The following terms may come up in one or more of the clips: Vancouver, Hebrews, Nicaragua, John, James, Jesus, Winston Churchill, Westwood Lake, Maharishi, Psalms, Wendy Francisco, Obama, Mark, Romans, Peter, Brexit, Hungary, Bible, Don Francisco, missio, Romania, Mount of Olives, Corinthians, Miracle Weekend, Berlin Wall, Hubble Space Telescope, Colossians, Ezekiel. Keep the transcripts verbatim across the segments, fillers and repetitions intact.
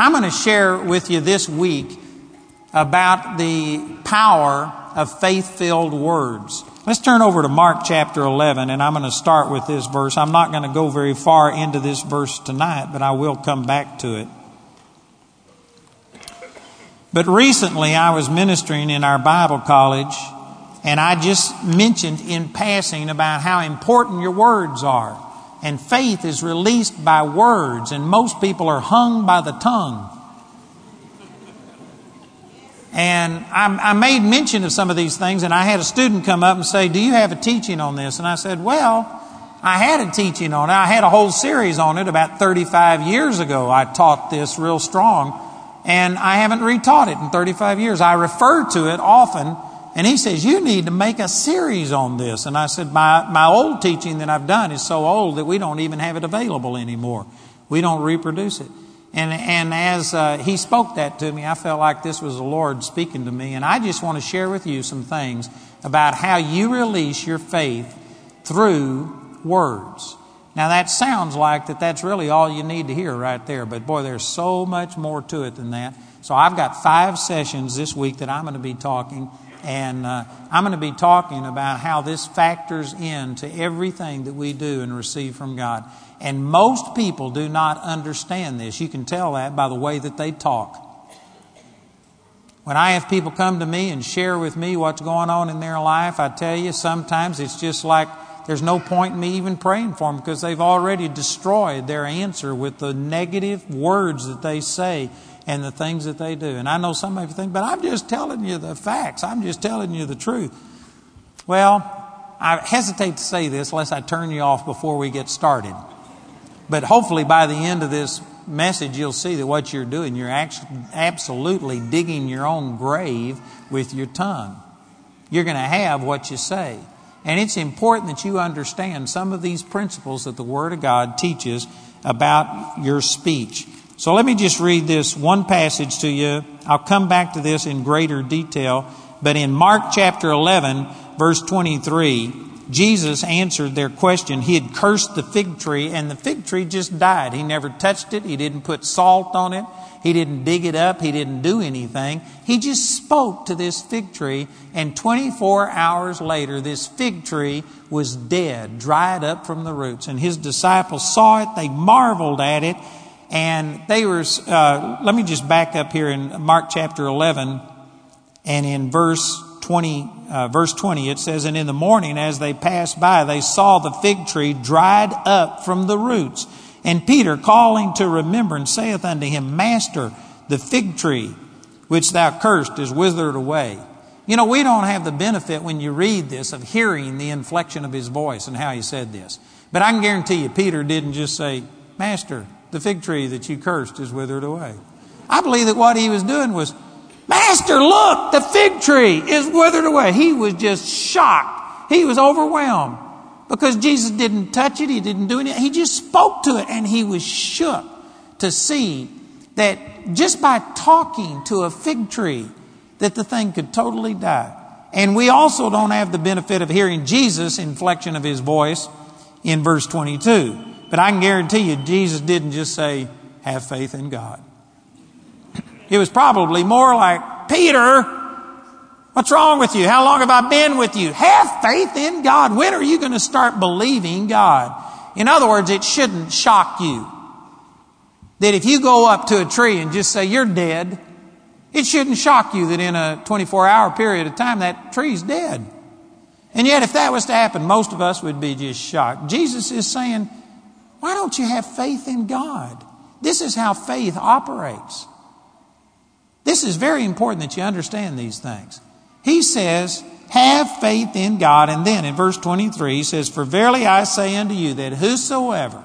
I'm going to share with you this week about the power of faith-filled words. Let's turn over to Mark chapter eleven, and I'm going to start with this verse. I'm not going to go very far into this verse tonight, but I will come back to it. But recently I was ministering in our Bible college, and I just mentioned in passing about how important your words are. And faith is released by words, and most people are hung by the tongue. And I, I made mention of some of these things, and I had a student come up and say, do you have a teaching on this? And I said, well, I had a teaching on it. I had a whole series on it about thirty-five years ago. I taught this real strong, and I haven't retaught it in thirty-five years. I refer to it often, and he says, you need to make a series on this. And I said, my, my old teaching that I've done is so old that we don't even have it available anymore. We don't reproduce it. And and as uh, he spoke that to me, I felt like this was the Lord speaking to me. And I just want to share with you some things about how you release your faith through words. Now, that sounds like that that's really all you need to hear right there. But, boy, there's so much more to it than that. So I've got five sessions this week that I'm going to be talking And uh, I'm going to be talking about how this factors into everything that we do and receive from God. And most people do not understand this. You can tell that by the way that they talk. When I have people come to me and share with me what's going on in their life, I tell you, sometimes it's just like there's no point in me even praying for them because they've already destroyed their answer with the negative words that they say and the things that they do. And I know some of you think, but I'm just telling you the facts. I'm just telling you the truth. Well, I hesitate to say this lest I turn you off before we get started. But hopefully by the end of this message, you'll see that what you're doing, you're absolutely digging your own grave with your tongue. You're going to have what you say. And it's important that you understand some of these principles that the Word of God teaches about your speech. So let me just read this one passage to you. I'll come back to this in greater detail. But in Mark chapter eleven, verse twenty-three, Jesus answered their question. He had cursed the fig tree, and the fig tree just died. He never touched it. He didn't put salt on it. He didn't dig it up. He didn't do anything. He just spoke to this fig tree, and twenty-four hours later, this fig tree was dead, dried up from the roots. And his disciples saw it. They marveled at it. And they were, uh, let me just back up here in Mark chapter eleven, and in verse twenty, uh, verse twenty, it says, and in the morning as they passed by, they saw the fig tree dried up from the roots. And Peter, calling to remembrance, saith unto him, Master, the fig tree which thou cursed is withered away. You know, we don't have the benefit when you read this of hearing the inflection of his voice and how he said this. But I can guarantee you, Peter didn't just say, Master, the fig tree that you cursed is withered away. I believe that what he was doing was, Master, look, the fig tree is withered away. He was just shocked. He was overwhelmed because Jesus didn't touch it. He didn't do anything. He just spoke to it, and he was shook to see that just by talking to a fig tree that the thing could totally die. And we also don't have the benefit of hearing Jesus' inflection of his voice in verse twenty-two. But I can guarantee you, Jesus didn't just say, have faith in God. It was probably more like, Peter, what's wrong with you? How long have I been with you? Have faith in God. When are you going to start believing God? In other words, it shouldn't shock you that if you go up to a tree and just say, you're dead, it shouldn't shock you that in a twenty-four hour period of time, that tree's dead. And yet, if that was to happen, most of us would be just shocked. Jesus is saying, why don't you have faith in God? This is how faith operates. This is very important that you understand these things. He says, have faith in God. And then in verse twenty-three, he says, for verily I say unto you that whosoever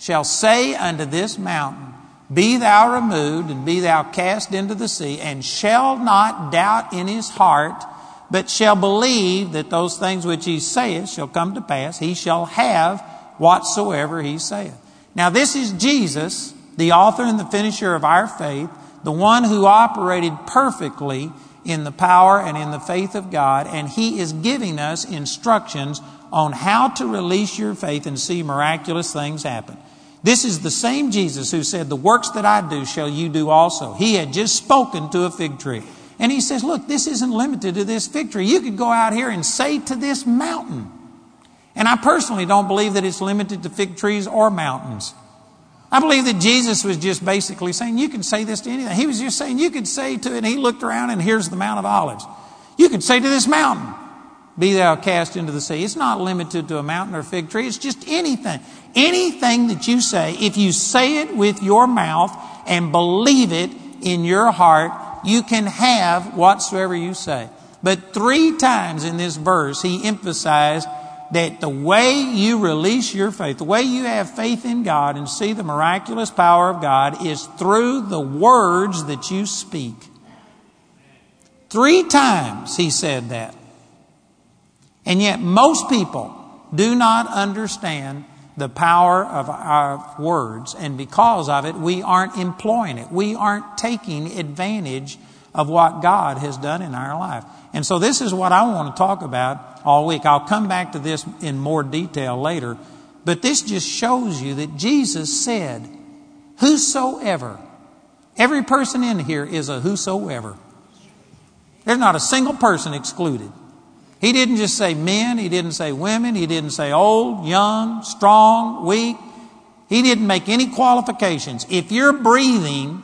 shall say unto this mountain, be thou removed and be thou cast into the sea, and shall not doubt in his heart, but shall believe that those things which he saith shall come to pass, he shall have whatsoever he saith. Now this is Jesus, the author and the finisher of our faith, the one who operated perfectly in the power and in the faith of God, and he is giving us instructions on how to release your faith and see miraculous things happen. This is the same Jesus who said, the works that I do shall you do also. He had just spoken to a fig tree. And he says, look, this isn't limited to this fig tree. You could go out here and say to this mountain. And I personally don't believe that it's limited to fig trees or mountains. I believe that Jesus was just basically saying, you can say this to anything. He was just saying, you could say to it, and he looked around and here's the Mount of Olives. You could say to this mountain, be thou cast into the sea. It's not limited to a mountain or a fig tree. It's just anything. Anything that you say, if you say it with your mouth and believe it in your heart, you can have whatsoever you say. But three times in this verse, he emphasized that the way you release your faith, the way you have faith in God and see the miraculous power of God is through the words that you speak. Three times he said that. And yet most people do not understand the power of our words. And because of it, we aren't employing it. We aren't taking advantage of what God has done in our life. And so this is what I want to talk about all week. I'll come back to this in more detail later. But this just shows you that Jesus said, whosoever. Every person in here is a whosoever. There's not a single person excluded. He didn't just say men. He didn't say women. He didn't say old, young, strong, weak. He didn't make any qualifications. If you're breathing,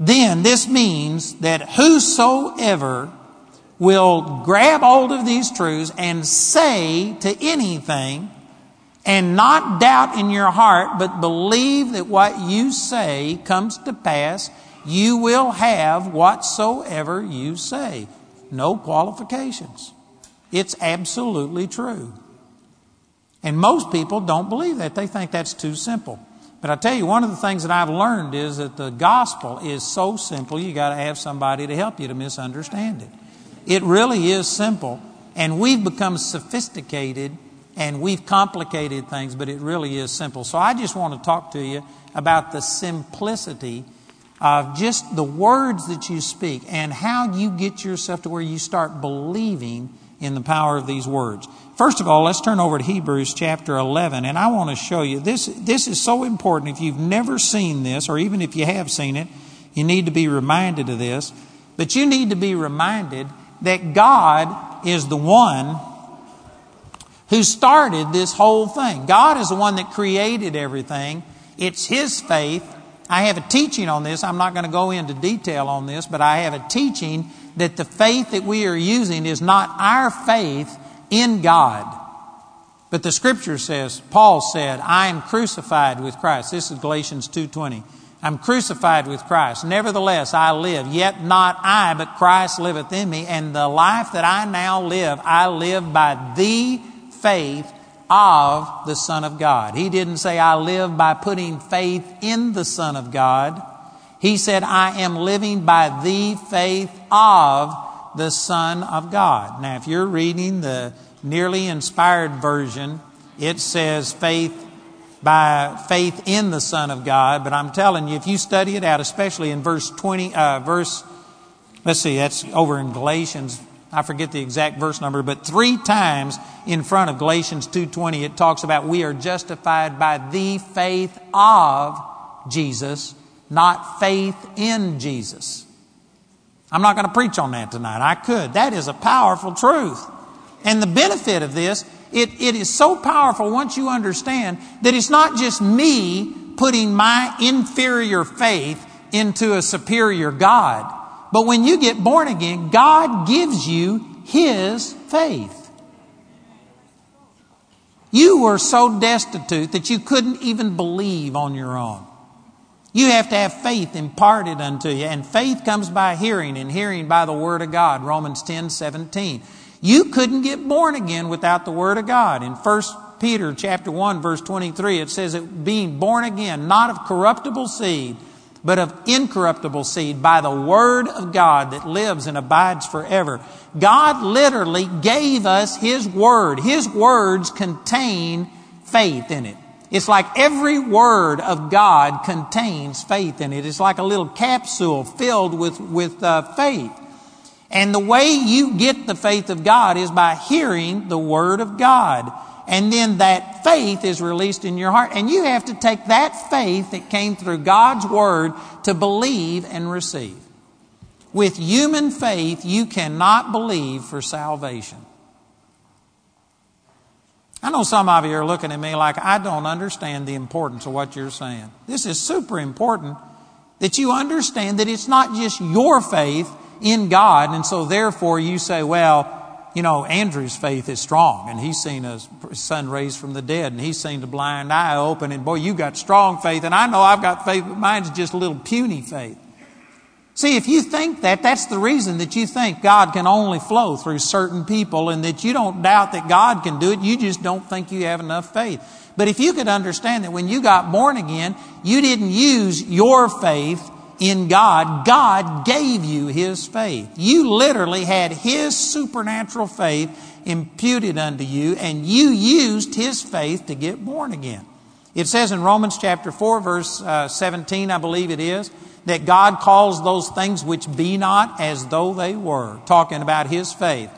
then this means that whosoever will grab hold of these truths and say to anything and not doubt in your heart, but believe that what you say comes to pass, you will have whatsoever you say. No qualifications. It's absolutely true. And most people don't believe that. They think that's too simple. But I tell you, one of the things that I've learned is that the gospel is so simple, you got to have somebody to help you to misunderstand it. It really is simple. And we've become sophisticated and we've complicated things, but it really is simple. So I just want to talk to you about the simplicity of just the words that you speak and how you get yourself to where you start believing in the power of these words. First of all, let's turn over to Hebrews chapter eleven. And I want to show you, this, this is so important. If you've never seen this, or even if you have seen it, you need to be reminded of this. But you need to be reminded that God is the one who started this whole thing. God is the one that created everything. It's His faith. I have a teaching on this. I'm not going to go into detail on this, but I have a teaching that the faith that we are using is not our faith in God. But the Scripture says, Paul said, I am crucified with Christ. This is Galatians two twenty. I'm crucified with Christ. Nevertheless, I live. Yet not I, but Christ liveth in me. And the life that I now live, I live by the faith of the Son of God. He didn't say, I live by putting faith in the Son of God. He said, I am living by the faith of the Son of God. Now, if you're reading the nearly inspired version, it says faith by faith in the Son of God. But I'm telling you, if you study it out, especially in verse twenty, uh, verse, let's see, that's over in Galatians. I forget the exact verse number, but three times in front of Galatians two twenty, it talks about we are justified by the faith of Jesus, not faith in Jesus. I'm not going to preach on that tonight. I could. That is a powerful truth. And the benefit of this, it, it is so powerful once you understand that it's not just me putting my inferior faith into a superior God. But when you get born again, God gives you His faith. You were so destitute that you couldn't even believe on your own. You have to have faith imparted unto you. And faith comes by hearing, and hearing by the Word of God. Romans ten seventeen. You couldn't get born again without the Word of God. In First Peter chapter one, verse twenty-three, it says that being born again, not of corruptible seed, but of incorruptible seed, by the Word of God that lives and abides forever. God literally gave us His Word. His words contain faith in it. It's like every word of God contains faith in it. It's like a little capsule filled with, with uh, faith. And the way you get the faith of God is by hearing the Word of God. and then that faith is released in your heart. And you have to take that faith that came through God's word to believe and receive. With human faith, you cannot believe for salvation. I know some of you are looking at me like, I don't understand the importance of what you're saying. This is super important that you understand that it's not just your faith in God. And so therefore you say, well, you know, Andrew's faith is strong and he's seen his son raised from the dead and he's seen the blind eye open and boy, you got strong faith and I know I've got faith, but mine's just a little puny faith. See, if you think that, that's the reason that you think God can only flow through certain people and that you don't doubt that God can do it. You just don't think you have enough faith. But if you could understand that when you got born again, you didn't use your faith in God. God gave you his faith. You literally had his supernatural faith imputed unto you, and you used his faith to get born again. It says in Romans chapter four, verse uh, seventeen, I believe it is, that God calls those things which be not as though they were, talking about his faith.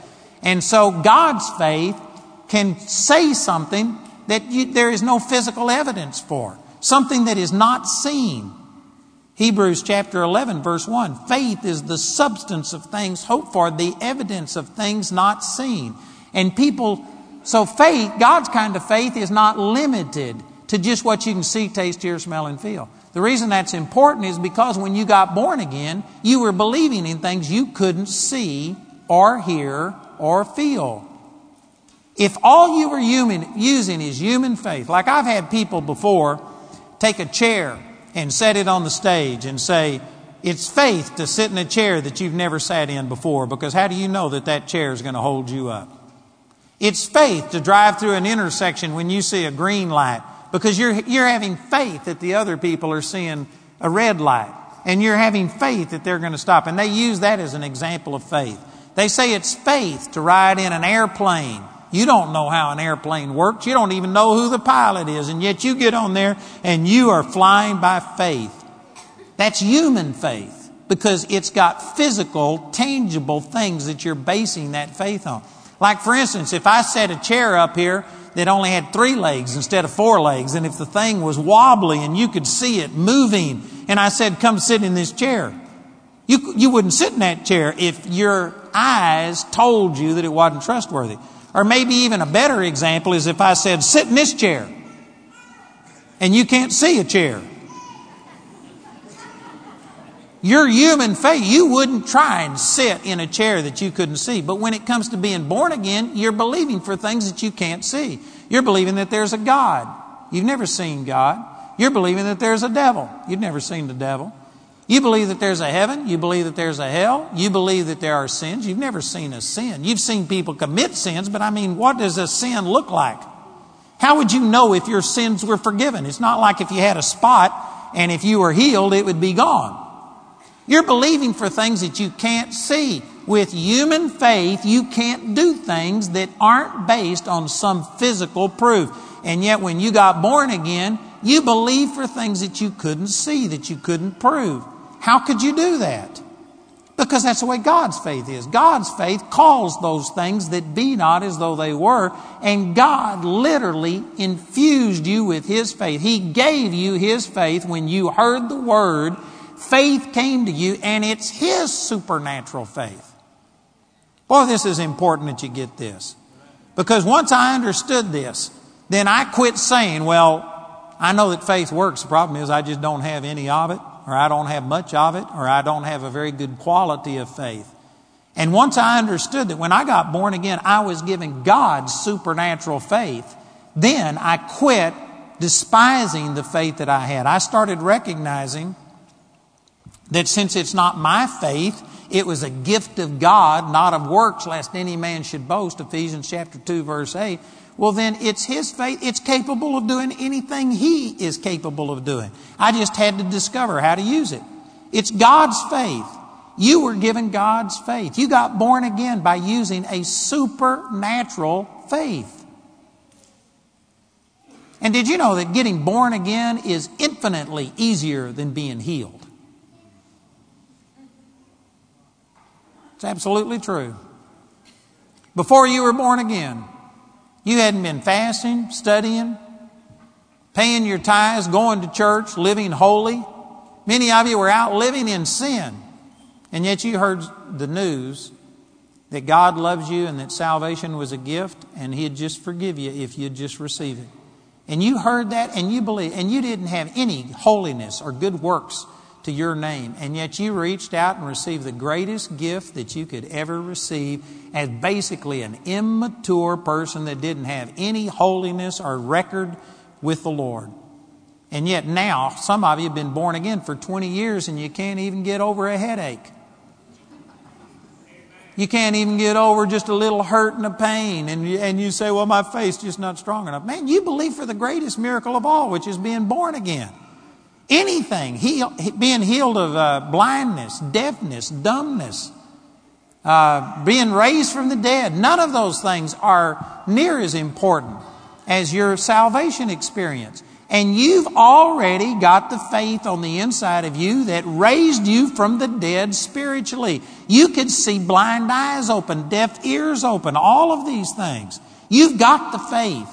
And so God's faith can say something that you, there is no physical evidence for, something that is not seen. Hebrews chapter eleven, verse one, faith is the substance of things hoped for, the evidence of things not seen. And people, so faith, God's kind of faith is not limited to just what you can see, taste, hear, smell, and feel. The reason that's important is because when you got born again, you were believing in things you couldn't see or hear or feel. If all you were human, using is human faith, like I've had people before take a chair and set it on the stage and say, it's faith to sit in a chair that you've never sat in before, because how do you know that that chair is going to hold you up? It's faith to drive through an intersection when you see a green light, because you're, you're having faith that the other people are seeing a red light, and you're having faith that they're going to stop. And they use that as an example of faith. They say it's faith to ride in an airplane. You don't know how an airplane works. You don't even know who the pilot is. And yet you get on there and you are flying by faith. That's human faith, because it's got physical, tangible things that you're basing that faith on. Like, for instance, if I set a chair up here that only had three legs instead of four legs, and if the thing was wobbly and you could see it moving, and I said, come sit in this chair, you, you wouldn't sit in that chair if your eyes told you that it wasn't trustworthy. Or maybe even a better example is if I said, sit in this chair, and you can't see a chair. Your human faith, you wouldn't try and sit in a chair that you couldn't see. But when it comes to being born again, you're believing for things that you can't see. You're believing that there's a God. You've never seen God. You're believing that there's a devil. You've never seen the devil. You believe that there's a heaven. You believe that there's a hell. You believe that there are sins. You've never seen a sin. You've seen people commit sins, but I mean, what does a sin look like? How would you know if your sins were forgiven? It's not like if you had a spot and if you were healed, it would be gone. You're believing for things that you can't see. With human faith, you can't do things that aren't based on some physical proof. And yet when you got born again, you believe for things that you couldn't see, that you couldn't prove. How could you do that? Because that's the way God's faith is. God's faith calls those things that be not as though they were. And God literally infused you with his faith. He gave you his faith when you heard the word. Faith came to you, and it's his supernatural faith. Boy, this is important that you get this. Because once I understood this, then I quit saying, well, I know that faith works. The problem is I just don't have any of it, or I don't have much of it, or I don't have a very good quality of faith. And once I understood that when I got born again, I was given God's supernatural faith, then I quit despising the faith that I had. I started recognizing that since it's not my faith, it was a gift of God, not of works, lest any man should boast, Ephesians chapter two, verse eight. Well, then it's his faith. It's capable of doing anything he is capable of doing. I just had to discover how to use it. It's God's faith. You were given God's faith. You got born again by using a supernatural faith. And did you know that getting born again is infinitely easier than being healed? It's absolutely true. Before you were born again, You hadn't been fasting, studying, paying your tithes, going to church, living holy. Many of you were out living in sin. And yet you heard the news that God loves you and that salvation was a gift and He'd just forgive you if you'd just receive it. And you heard that and you believed, and you didn't have any holiness or good works to your name. And yet you reached out and received the greatest gift that you could ever receive as basically an immature person that didn't have any holiness or record with the Lord. And yet now, some of you have been born again for twenty years and you can't even get over a headache. You can't even get over just a little hurt and a pain. And you, and you say, well, my faith's just not strong enough. Man, you believe for the greatest miracle of all, which is being born again. Anything. Heal, being healed of uh, blindness, deafness, dumbness. Uh, being raised from the dead. None of those things are near as important as your salvation experience. And you've already got the faith on the inside of you that raised you from the dead spiritually. You could see blind eyes open, deaf ears open, all of these things. You've got the faith.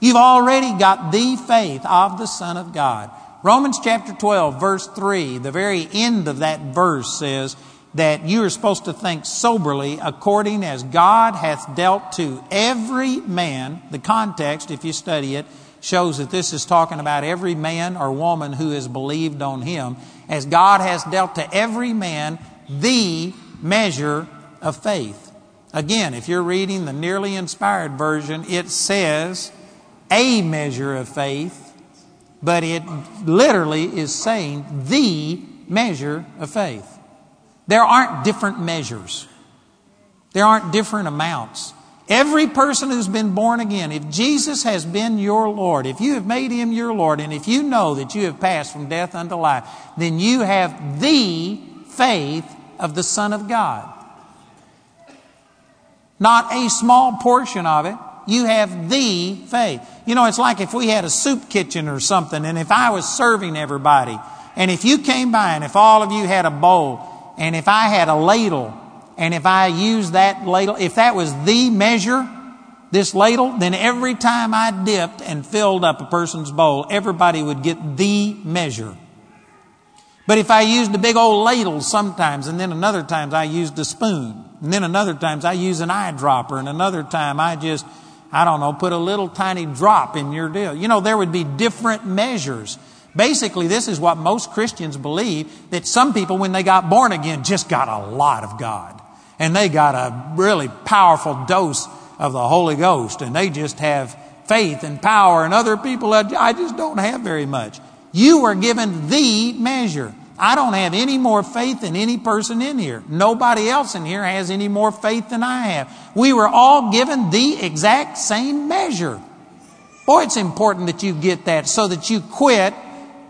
You've already got the faith of the Son of God. Romans chapter twelve, verse three, the very end of that verse says that you are supposed to think soberly according as God hath dealt to every man. The context, if you study it, shows that this is talking about every man or woman who has believed on Him, as God has dealt to every man the measure of faith. Again, if you're reading the Nearly Inspired version, it says a measure of faith, but it literally is saying the measure of faith. There aren't different measures. There aren't different amounts. Every person who's been born again, if Jesus has been your Lord, if you have made Him your Lord, and if you know that you have passed from death unto life, then you have the faith of the Son of God. Not a small portion of it. You have the faith. You know, it's like if we had a soup kitchen or something, and if I was serving everybody, and if you came by, and if all of you had a bowl, and if I had a ladle, and if I used that ladle, if that was the measure, this ladle, then every time I dipped and filled up a person's bowl, everybody would get the measure. But if I used a big old ladle sometimes, and then another time I used a spoon, and then another time I used an eyedropper, and another time I just, I don't know, put a little tiny drop in your deal. You know, there would be different measures. Basically, this is what most Christians believe, that some people, when they got born again, just got a lot of God. And they got a really powerful dose of the Holy Ghost. And they just have faith and power. And other people, I just don't have very much. You were given the measure. I don't have any more faith than any person in here. Nobody else in here has any more faith than I have. We were all given the exact same measure. Boy, it's important that you get that so that you quit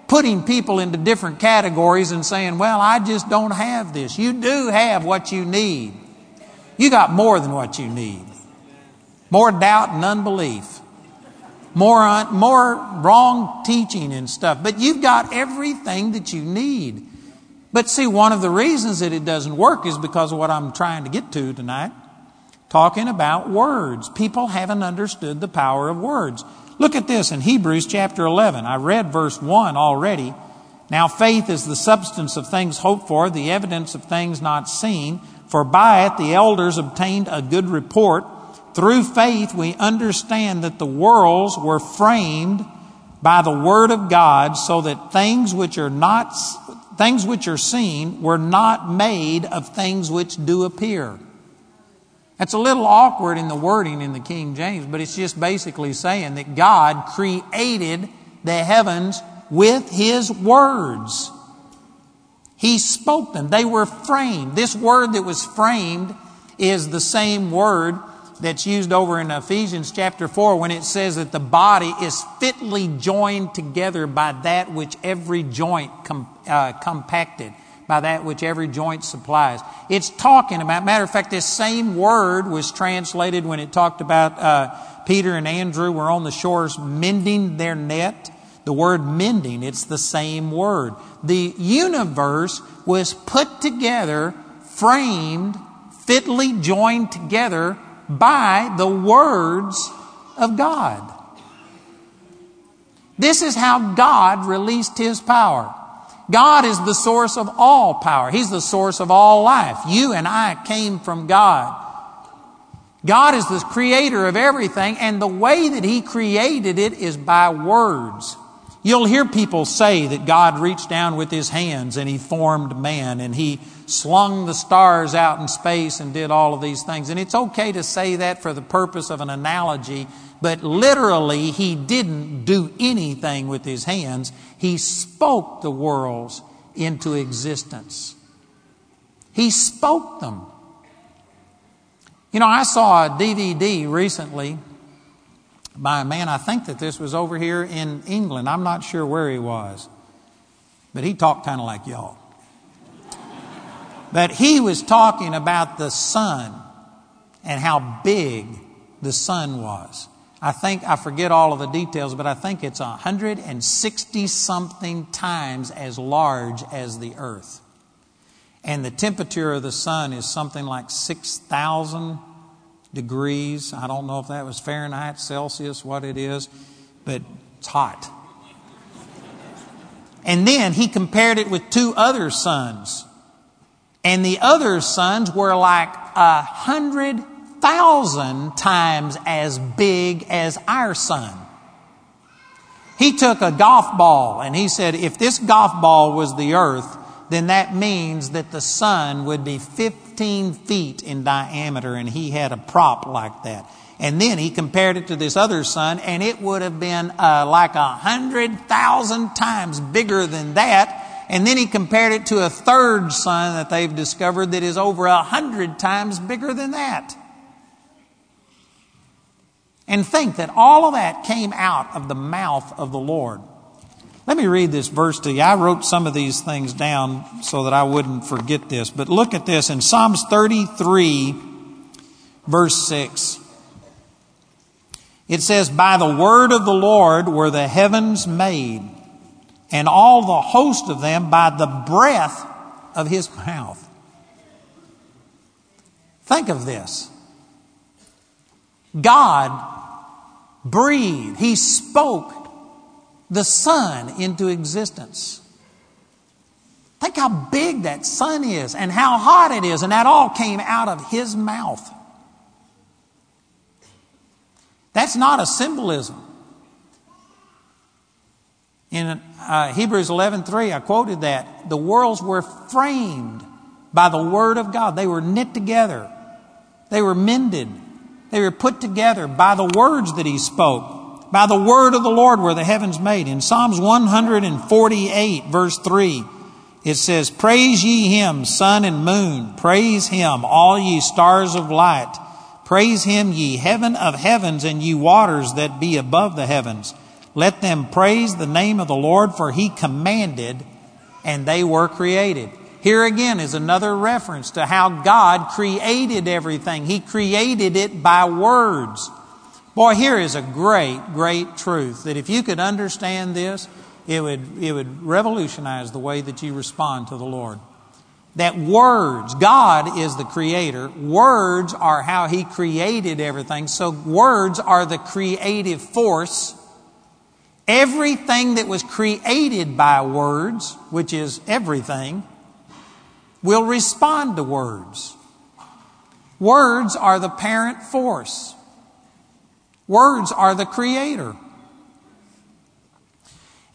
putting people into different categories and saying, well, I just don't have this. You do have what you need. You got more than what you need. More doubt and unbelief. More, un- more wrong teaching and stuff. But you've got everything that you need. But see, one of the reasons that it doesn't work is because of what I'm trying to get to tonight. Talking about words. People haven't understood the power of words. Look at this in Hebrews chapter eleven. I read verse one already. Now faith is the substance of things hoped for, the evidence of things not seen. For by it the elders obtained a good report. Through faith we understand that the worlds were framed by the word of God, so that things which are not, things which are seen were not made of things which do appear. That's a little awkward in the wording in the King James, but it's just basically saying that God created the heavens with His words. He spoke them. They were framed. This word that was framed is the same word that's used over in Ephesians chapter four when it says that the body is fitly joined together by that which every joint com- uh, compacted. By that which every joint supplies. It's talking about, matter of fact, this same word was translated when it talked about uh, Peter and Andrew were on the shores mending their net. The word mending, it's the same word. The universe was put together, framed, fitly joined together by the words of God. This is how God released his power. God is the source of all power. He's the source of all life. You and I came from God. God is the creator of everything, and the way that he created it is by words. You'll hear people say that God reached down with his hands and he formed man and he slung the stars out in space and did all of these things. And it's okay to say that for the purpose of an analogy, but literally he didn't do anything with his hands. He spoke the worlds into existence. He spoke them. You know, I saw a D V D recently by a man, I think that this was over here in England. I'm not sure where he was. But he talked kind of like y'all. But he was talking about the sun and how big the sun was. I think, I forget all of the details, but I think it's one hundred sixty something times as large as the earth. And the temperature of the sun is something like six thousand degrees. I don't know if that was Fahrenheit, Celsius, what it is, but it's hot. And then he compared it with two other suns. And the other suns were like a hundred thousand times as big as our sun. He took a golf ball and he said, if this golf ball was the earth, then that means that the sun would be fifteen feet in diameter, and he had a prop like that. And then he compared it to this other sun, and it would have been uh, like one hundred thousand times bigger than that. And then he compared it to a third sun that they've discovered that is over one hundred times bigger than that. And think that all of that came out of the mouth of the Lord. Let me read this verse to you. I wrote some of these things down so that I wouldn't forget this. But look at this in Psalms thirty-three, verse six. It says, by the word of the Lord were the heavens made, and all the host of them by the breath of his mouth. Think of this. God breathed. He spoke the sun into existence. Think how big that sun is and how hot it is, and that all came out of his mouth. That's not a symbolism. In uh, Hebrews eleven three, I quoted that. The worlds were framed by the word of God. They were knit together. They were mended. They were put together by the words that he spoke. By the word of the Lord were the heavens made. In Psalms one forty-eight, verse three, it says, praise ye him, sun and moon. Praise him, all ye stars of light. Praise him, ye heaven of heavens, and ye waters that be above the heavens. Let them praise the name of the Lord, for he commanded, and they were created. Here again is another reference to how God created everything. He created it by words. Boy, here is a great, great truth that if you could understand this, it would, it would revolutionize the way that you respond to the Lord. That words, God is the creator. Words are how he created everything. So words are the creative force. Everything that was created by words, which is everything, will respond to words. Words are the parent force. Words are the creator.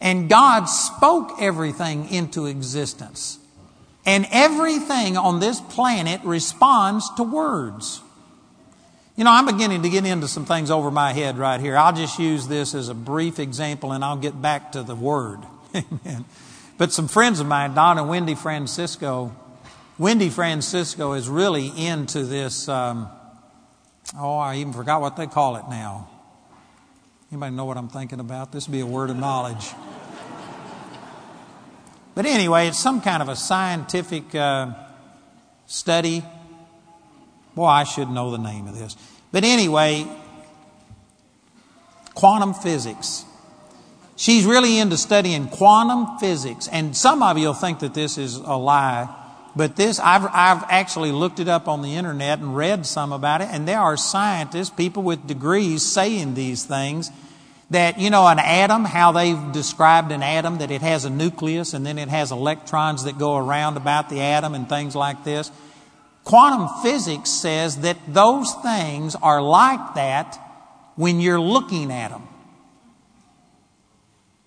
And God spoke everything into existence. And everything on this planet responds to words. You know, I'm beginning to get into some things over my head right here. I'll just use this as a brief example and I'll get back to the word. Amen. But some friends of mine, Don and Wendy Francisco, Wendy Francisco is really into this... Um, Oh, I even forgot what they call it now. Anybody know what I'm thinking about? This would be a word of knowledge. But anyway, it's some kind of a scientific uh, study. Boy, I should know the name of this. But anyway, quantum physics. She's really into studying quantum physics. And some of you will think that this is a lie. But this, I've, I've actually looked it up on the internet and read some about it. And there are scientists, people with degrees, saying these things. That, you know, an atom, how they've described an atom, that it has a nucleus and then it has electrons that go around about the atom and things like this. Quantum physics says that those things are like that when you're looking at them.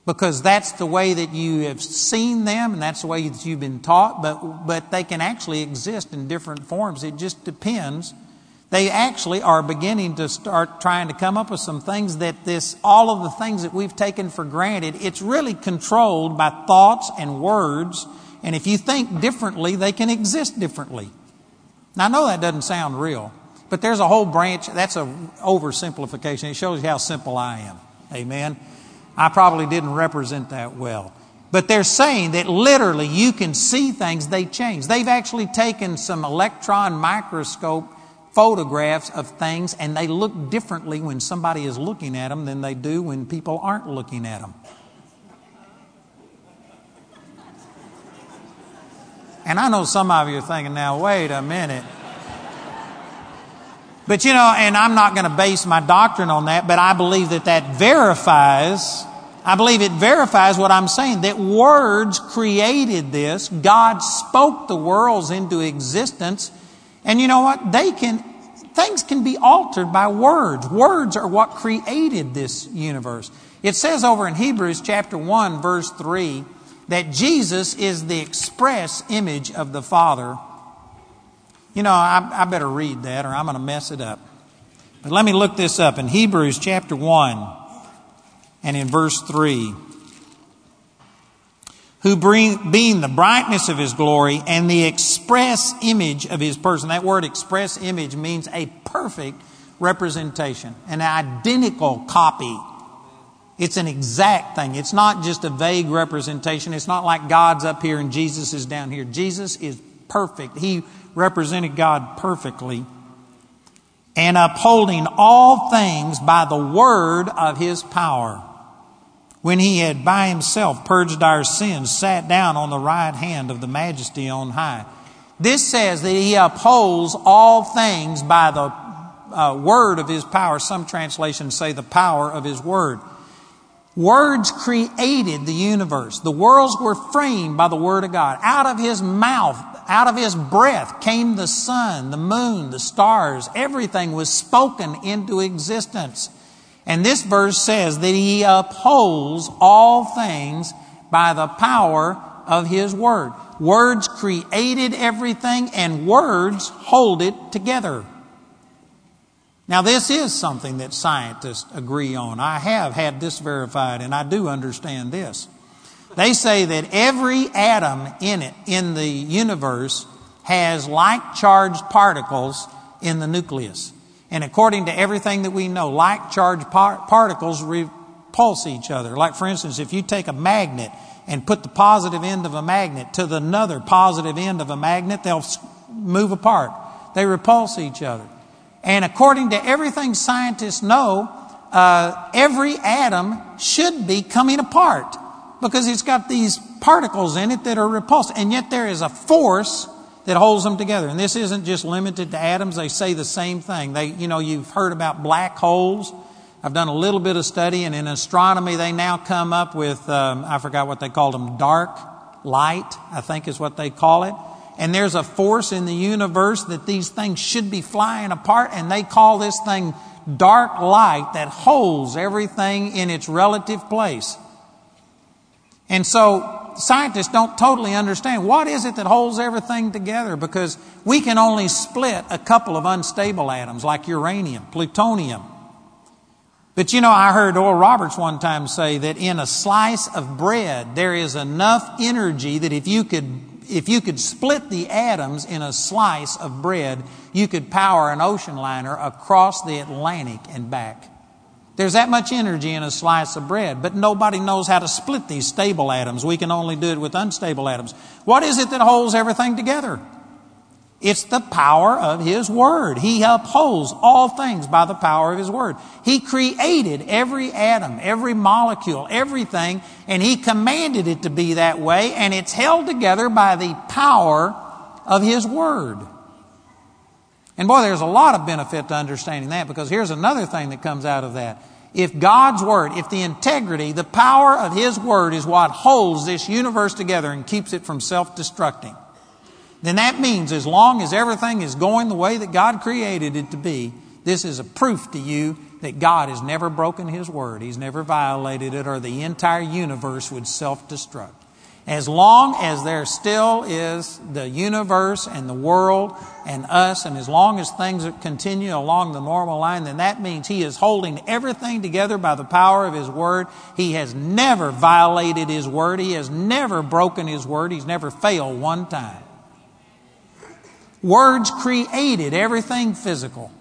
Because that's the way that you have seen them and that's the way that you've been taught, but, but they can actually exist in different forms. It just depends. They actually are beginning to start trying to come up with some things that this, all of the things that we've taken for granted, it's really controlled by thoughts and words. And if you think differently, they can exist differently. Now, I know that doesn't sound real, but there's a whole branch. That's an oversimplification. It shows you how simple I am. Amen. I probably didn't represent that well. But they're saying that literally you can see things, they change. They've actually taken some electron microscope photographs of things, and they look differently when somebody is looking at them than they do when people aren't looking at them. And I know some of you are thinking, now, wait a minute. But, you know, and I'm not going to base my doctrine on that, but I believe that that verifies, I believe it verifies what I'm saying, that words created this. God spoke the worlds into existence. And you know what? They can, things can be altered by words. Words are what created this universe. It says over in Hebrews chapter one, verse three, that Jesus is the express image of the Father. You know, I, I better read that or I'm going to mess it up. But let me look this up in Hebrews chapter one and in verse three. Who bring, being the brightness of his glory and the express image of his person. That word express image means a perfect representation, an identical copy. It's an exact thing. It's not just a vague representation. It's not like God's up here and Jesus is down here. Jesus is perfect. He represented God perfectly. And upholding all things by the word of his power. When he had by himself purged our sins, sat down on the right hand of the majesty on high. This says that he upholds all things by the uh, word of his power. Some translations say the power of his word. Words created the universe. The worlds were framed by the word of God. Out of his mouth, out of his breath came the sun, the moon, the stars. Everything was spoken into existence. And this verse says that he upholds all things by the power of his word. Words created everything and words hold it together. Now this is something that scientists agree on. I have had this verified and I do understand this. They say that every atom in it, in the universe, has like-charged particles in the nucleus. And according to everything that we know, like-charged par- particles repulse each other. Like, for instance, if you take a magnet and put the positive end of a magnet to the another positive end of a magnet, they'll move apart. They repulse each other. And according to everything scientists know, uh, every atom should be coming apart because it's got these particles in it that are repulsed. And yet there is a force that holds them together. And this isn't just limited to atoms. They say the same thing. They, you know, you've heard about black holes. I've done a little bit of study, and in astronomy they now come up with, um, I forgot what they called them, dark light, I think is what they call it. And there's a force in the universe that these things should be flying apart, and they call this thing dark light that holds everything in its relative place. And so scientists don't totally understand what is it that holds everything together, because we can only split a couple of unstable atoms like uranium, plutonium. But you know, I heard Oral Roberts one time say that in a slice of bread there is enough energy that if you could if you could split the atoms in a slice of bread, you could power an ocean liner across the Atlantic and back. There's that much energy in a slice of bread, but nobody knows how to split these stable atoms. We can only do it with unstable atoms. What is it that holds everything together? It's the power of his word. He upholds all things by the power of his word. He created every atom, every molecule, everything, and he commanded it to be that way, and it's held together by the power of His Word. And boy, there's a lot of benefit to understanding that, because here's another thing that comes out of that. If God's Word, if the integrity, the power of His Word is what holds this universe together and keeps it from self-destructing, then that means as long as everything is going the way that God created it to be, this is a proof to you that God has never broken His Word. He's never violated it, or the entire universe would self-destruct. As long as there still is the universe and the world and us, and as long as things continue along the normal line, then that means He is holding everything together by the power of His Word. He has never violated His Word. He has never broken His Word. He's never failed one time. Words created everything physical.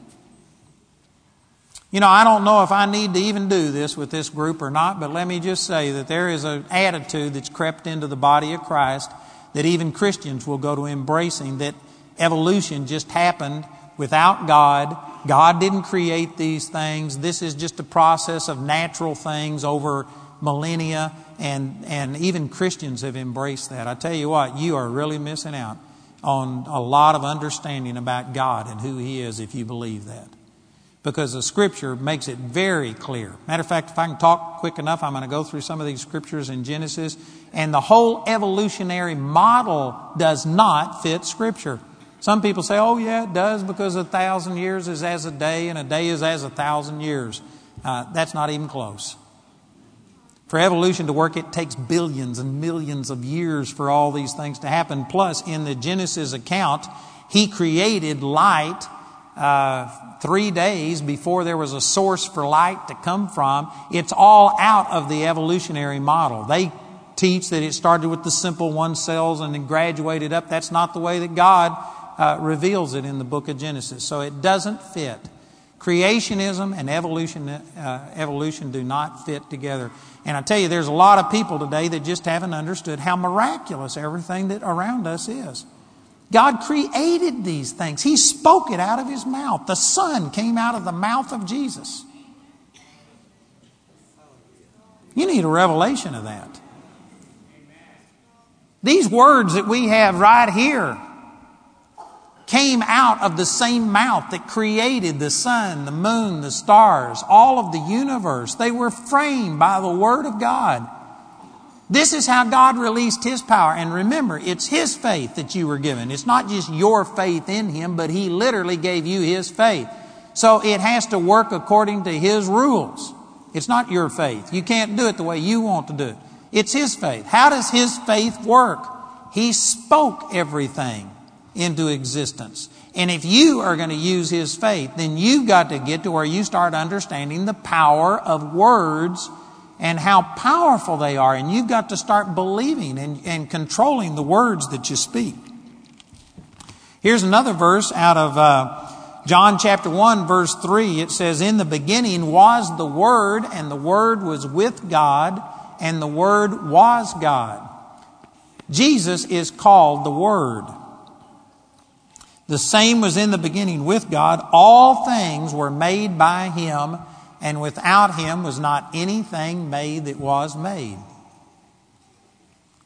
You know, I don't know if I need to even do this with this group or not, but let me just say that there is an attitude that's crept into the body of Christ that even Christians will go to embracing, that evolution just happened without God. God didn't create these things. This is just a process of natural things over millennia, and, and even Christians have embraced that. I tell you what, you are really missing out on a lot of understanding about God and who He is if you believe that. Because the Scripture makes it very clear. Matter of fact, if I can talk quick enough, I'm going to go through some of these Scriptures in Genesis. And the whole evolutionary model does not fit Scripture. Some people say, oh yeah, it does, because a thousand years is as a day and a day is as a thousand years. Uh, that's not even close. For evolution to work, it takes billions and millions of years for all these things to happen. Plus, in the Genesis account, He created light uh three days before there was a source for light to come from. It's all out of the evolutionary model. They teach that it started with the simple one cells and then graduated up. That's not the way that God uh, reveals it in the book of Genesis. So it doesn't fit. Creationism and evolution, uh, evolution do not fit together. And I tell you, there's a lot of people today that just haven't understood how miraculous everything that around us is. God created these things. He spoke it out of His mouth. The sun came out of the mouth of Jesus. You need a revelation of that. These words that we have right here came out of the same mouth that created the sun, the moon, the stars, all of the universe. They were framed by the Word of God. This is how God released His power. And remember, it's His faith that you were given. It's not just your faith in Him, but He literally gave you His faith. So it has to work according to His rules. It's not your faith. You can't do it the way you want to do it. It's His faith. How does His faith work? He spoke everything into existence. And if you are going to use His faith, then you've got to get to where you start understanding the power of words and how powerful they are. And you've got to start believing and, and controlling the words that you speak. Here's another verse out of uh, John chapter one, verse three. It says, "In the beginning was the Word, and the Word was with God, and the Word was God." Jesus is called the Word. "The same was in the beginning with God. All things were made by Him, and without Him was not anything made that was made."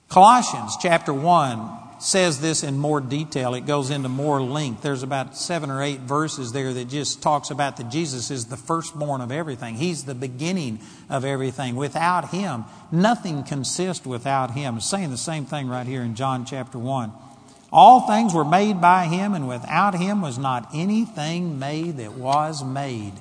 Colossians chapter one says this in more detail. It goes into more length. There's about seven or eight verses there that just talks about that Jesus is the firstborn of everything. He's the beginning of everything. Without Him, nothing consists without Him. It's saying the same thing right here in John chapter one. All things were made by Him, and without Him was not anything made that was made.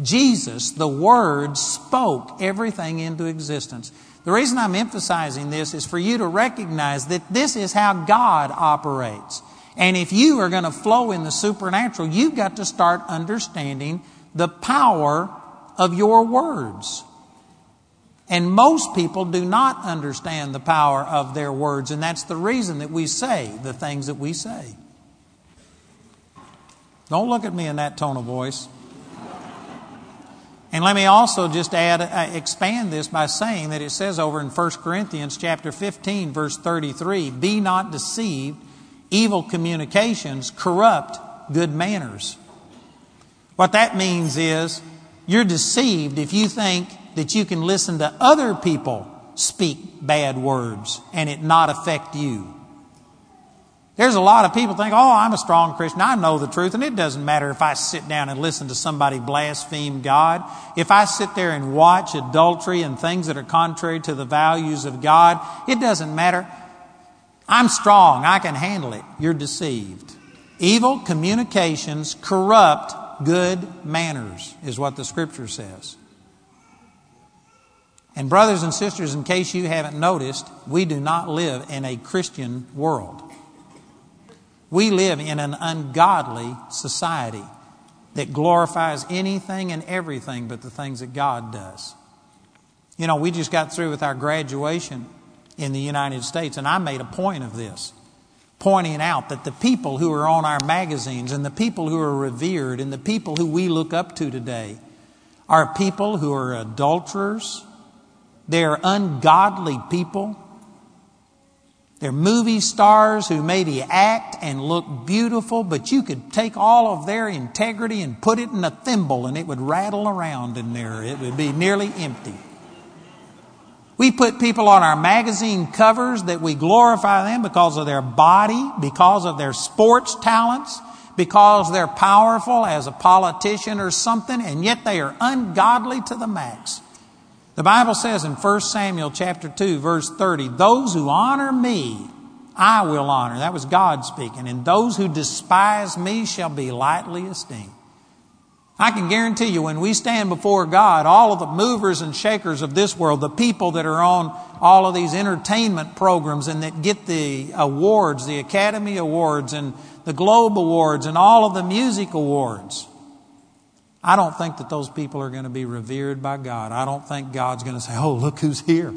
Jesus, the Word, spoke everything into existence. The reason I'm emphasizing this is for you to recognize that this is how God operates. And if you are going to flow in the supernatural, you've got to start understanding the power of your words. And most people do not understand the power of their words, and that's the reason that we say the things that we say. Don't look at me in that tone of voice. And let me also just add, uh, expand this by saying that it says over in First Corinthians chapter fifteen, verse thirty-three, "Be not deceived, evil communications corrupt good manners." What that means is you're deceived if you think that you can listen to other people speak bad words and it not affect you. There's a lot of people think, oh, I'm a strong Christian. I know the truth, and it doesn't matter if I sit down and listen to somebody blaspheme God. If I sit there and watch adultery and things that are contrary to the values of God, it doesn't matter. I'm strong. I can handle it. You're deceived. Evil communications corrupt good manners is what the Scripture says. And brothers and sisters, in case you haven't noticed, we do not live in a Christian world. We live in an ungodly society that glorifies anything and everything but the things that God does. You know, we just got through with our graduation in the United States, and I made a point of this, pointing out that the people who are on our magazines and the people who are revered and the people who we look up to today are people who are adulterers. They're ungodly people. They're movie stars who maybe act and look beautiful, but you could take all of their integrity and put it in a thimble and it would rattle around in there. It would be nearly empty. We put people on our magazine covers that we glorify them because of their body, because of their sports talents, because they're powerful as a politician or something, and yet they are ungodly to the max. The Bible says in First Samuel chapter two, verse thirty, those who honor me, I will honor. That was God speaking. And those who despise me shall be lightly esteemed. I can guarantee you when we stand before God, all of the movers and shakers of this world, the people that are on all of these entertainment programs and that get the awards, the Academy Awards and the Globe Awards and all of the music awards, I don't think that those people are going to be revered by God. I don't think God's going to say, oh, look who's here.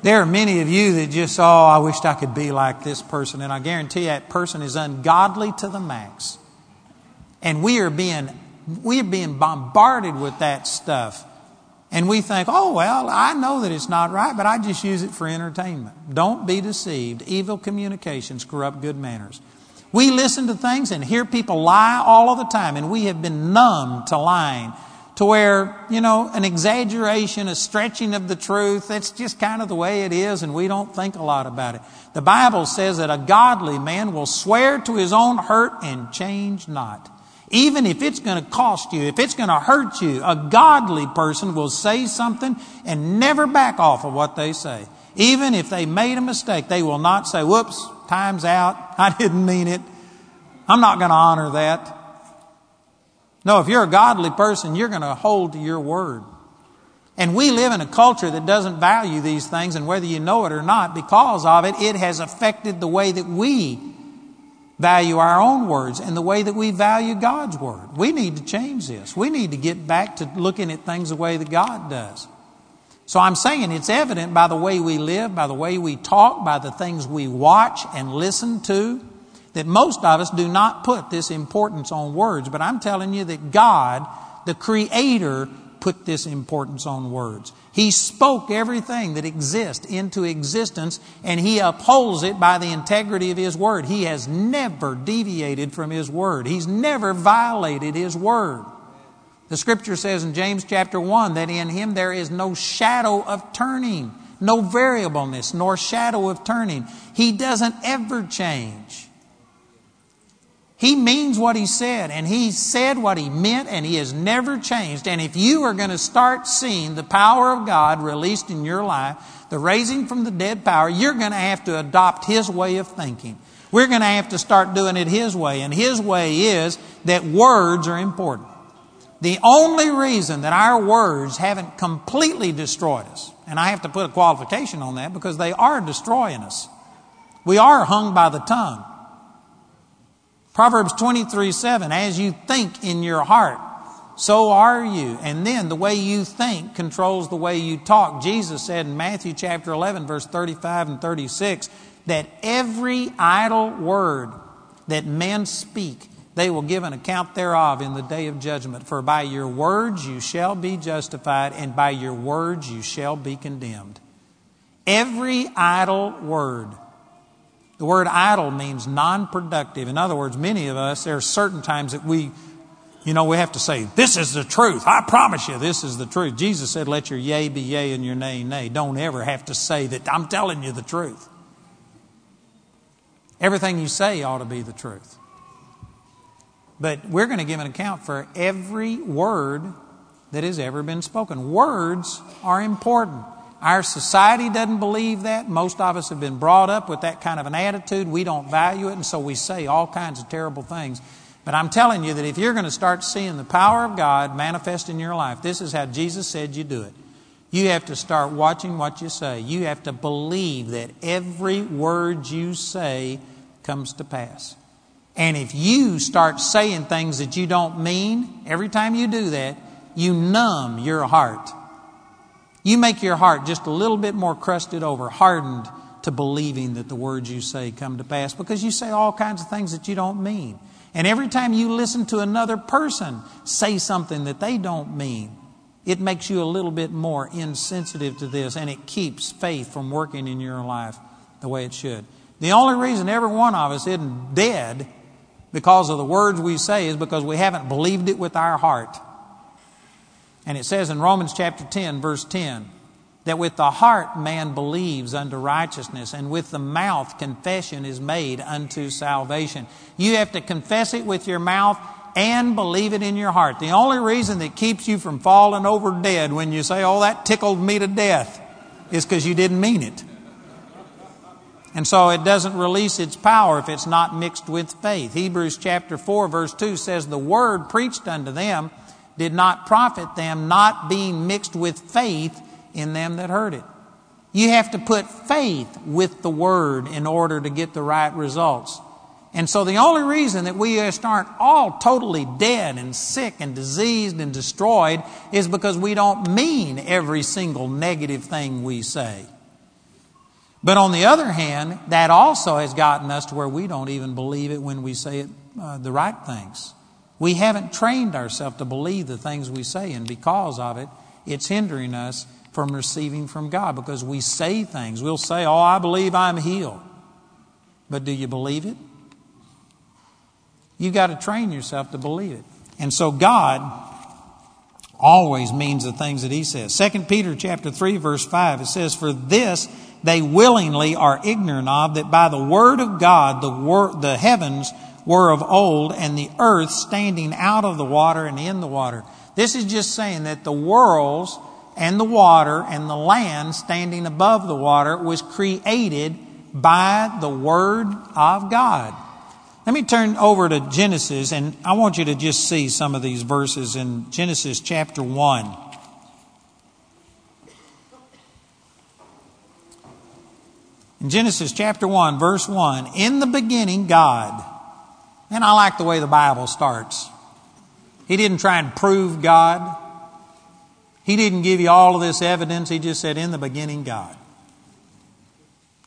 There are many of you that just, oh, I wished I could be like this person. And I guarantee that person is ungodly to the max. And we are being, we are being bombarded with that stuff. And we think, oh, well, I know that it's not right, but I just use it for entertainment. Don't be deceived. Evil communications corrupt good manners. We listen to things and hear people lie all of the time, and we have been numb to lying to where, you know, an exaggeration, a stretching of the truth, it's just kind of the way it is, and we don't think a lot about it. The Bible says that a godly man will swear to his own hurt and change not. Even if it's going to cost you, if it's going to hurt you, a godly person will say something and never back off of what they say. Even if they made a mistake, they will not say, whoops, time's out. I didn't mean it. I'm not going to honor that. No, if you're a godly person, you're going to hold to your word. And we live in a culture that doesn't value these things, and whether you know it or not, because of it, it has affected the way that we value our own words and the way that we value God's word. We need to change this. We need to get back to looking at things the way that God does. So I'm saying it's evident by the way we live, by the way we talk, by the things we watch and listen to, that most of us do not put this importance on words. But I'm telling you that God, the Creator, put this importance on words. He spoke everything that exists into existence, and He upholds it by the integrity of His word. He has never deviated from His word. He's never violated His word. The Scripture says in James chapter one that in Him there is no shadow of turning, no variableness, nor shadow of turning. He doesn't ever change. He means what He said, and He said what He meant, and He has never changed. And if you are going to start seeing the power of God released in your life, the raising from the dead power, you're going to have to adopt His way of thinking. We're going to have to start doing it His way, and His way is that words are important. The only reason that our words haven't completely destroyed us, and I have to put a qualification on that because they are destroying us. We are hung by the tongue. Proverbs twenty-three seven, as you think in your heart, so are you. And then the way you think controls the way you talk. Jesus said in Matthew chapter eleven, verse thirty-five and thirty-six, that every idle word that men speak, they will give an account thereof in the day of judgment. For by your words you shall be justified, and by your words you shall be condemned. Every idle word. The word idle means non-productive. In other words, many of us, there are certain times that we You know, we have to say, this is the truth. I promise you, this is the truth. Jesus said, let your yea be yea and your nay, nay. Don't ever have to say that I'm telling you the truth. Everything you say ought to be the truth. But we're going to give an account for every word that has ever been spoken. Words are important. Our society doesn't believe that. Most of us have been brought up with that kind of an attitude. We don't value it, and so we say all kinds of terrible things. But I'm telling you that if you're going to start seeing the power of God manifest in your life, this is how Jesus said you do it. You have to start watching what you say. You have to believe that every word you say comes to pass. And if you start saying things that you don't mean, every time you do that, you numb your heart. You make your heart just a little bit more crusted over, hardened to believing that the words you say come to pass, because you say all kinds of things that you don't mean. And every time you listen to another person say something that they don't mean, it makes you a little bit more insensitive to this, and it keeps faith from working in your life the way it should. The only reason every one of us isn't dead because of the words we say is because we haven't believed it with our heart. And it says in Romans chapter ten, verse ten, that with the heart man believes unto righteousness, and with the mouth confession is made unto salvation. You have to confess it with your mouth and believe it in your heart. The only reason that keeps you from falling over dead when you say, oh, that tickled me to death, is because you didn't mean it. And so it doesn't release its power if it's not mixed with faith. Hebrews chapter four, verse two says, the word preached unto them did not profit them, not being mixed with faith in them that heard it. You have to put faith with the word in order to get the right results. And so the only reason that we just aren't all totally dead and sick and diseased and destroyed is because we don't mean every single negative thing we say. But on the other hand, that also has gotten us to where we don't even believe it when we say it, uh, the right things. We haven't trained ourselves to believe the things we say, and because of it, it's hindering us from receiving from God, because we say things. We'll say, oh, I believe I'm healed. But do you believe it? You've got to train yourself to believe it. And so God always means the things that he says. Second Peter chapter three, verse five, it says, for this they willingly are ignorant of, that by the word of God the wor- the heavens were of old, and the earth standing out of the water and in the water. This is just saying that the worlds and the water and the land standing above the water was created by the word of God. Let me turn over to Genesis, and I want you to just see some of these verses in Genesis chapter one. In Genesis chapter one, verse one, in the beginning, God. And I like the way the Bible starts. He didn't try and prove God. He didn't give you all of this evidence. He just said, in the beginning, God.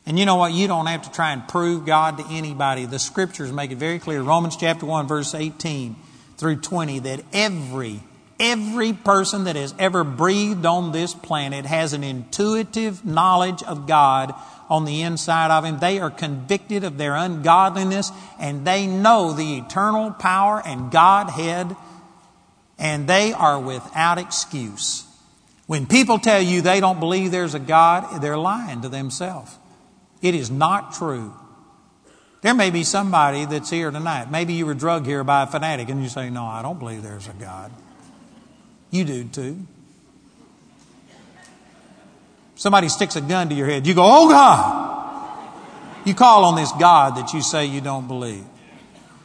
And you know what? You don't have to try and prove God to anybody. The Scriptures make it very clear. Romans chapter one, verse eighteen through twenty, that every, every person that has ever breathed on this planet has an intuitive knowledge of God on the inside of him. They are convicted of their ungodliness, and they know the eternal power and Godhead, and they are without excuse. When people tell you they don't believe there's a God, they're lying to themselves. It is not true. There may be somebody that's here tonight. Maybe you were drugged here by a fanatic, and you say, no, I don't believe there's a God. You do too. Somebody sticks a gun to your head. You go, oh God. You call on this God that you say you don't believe.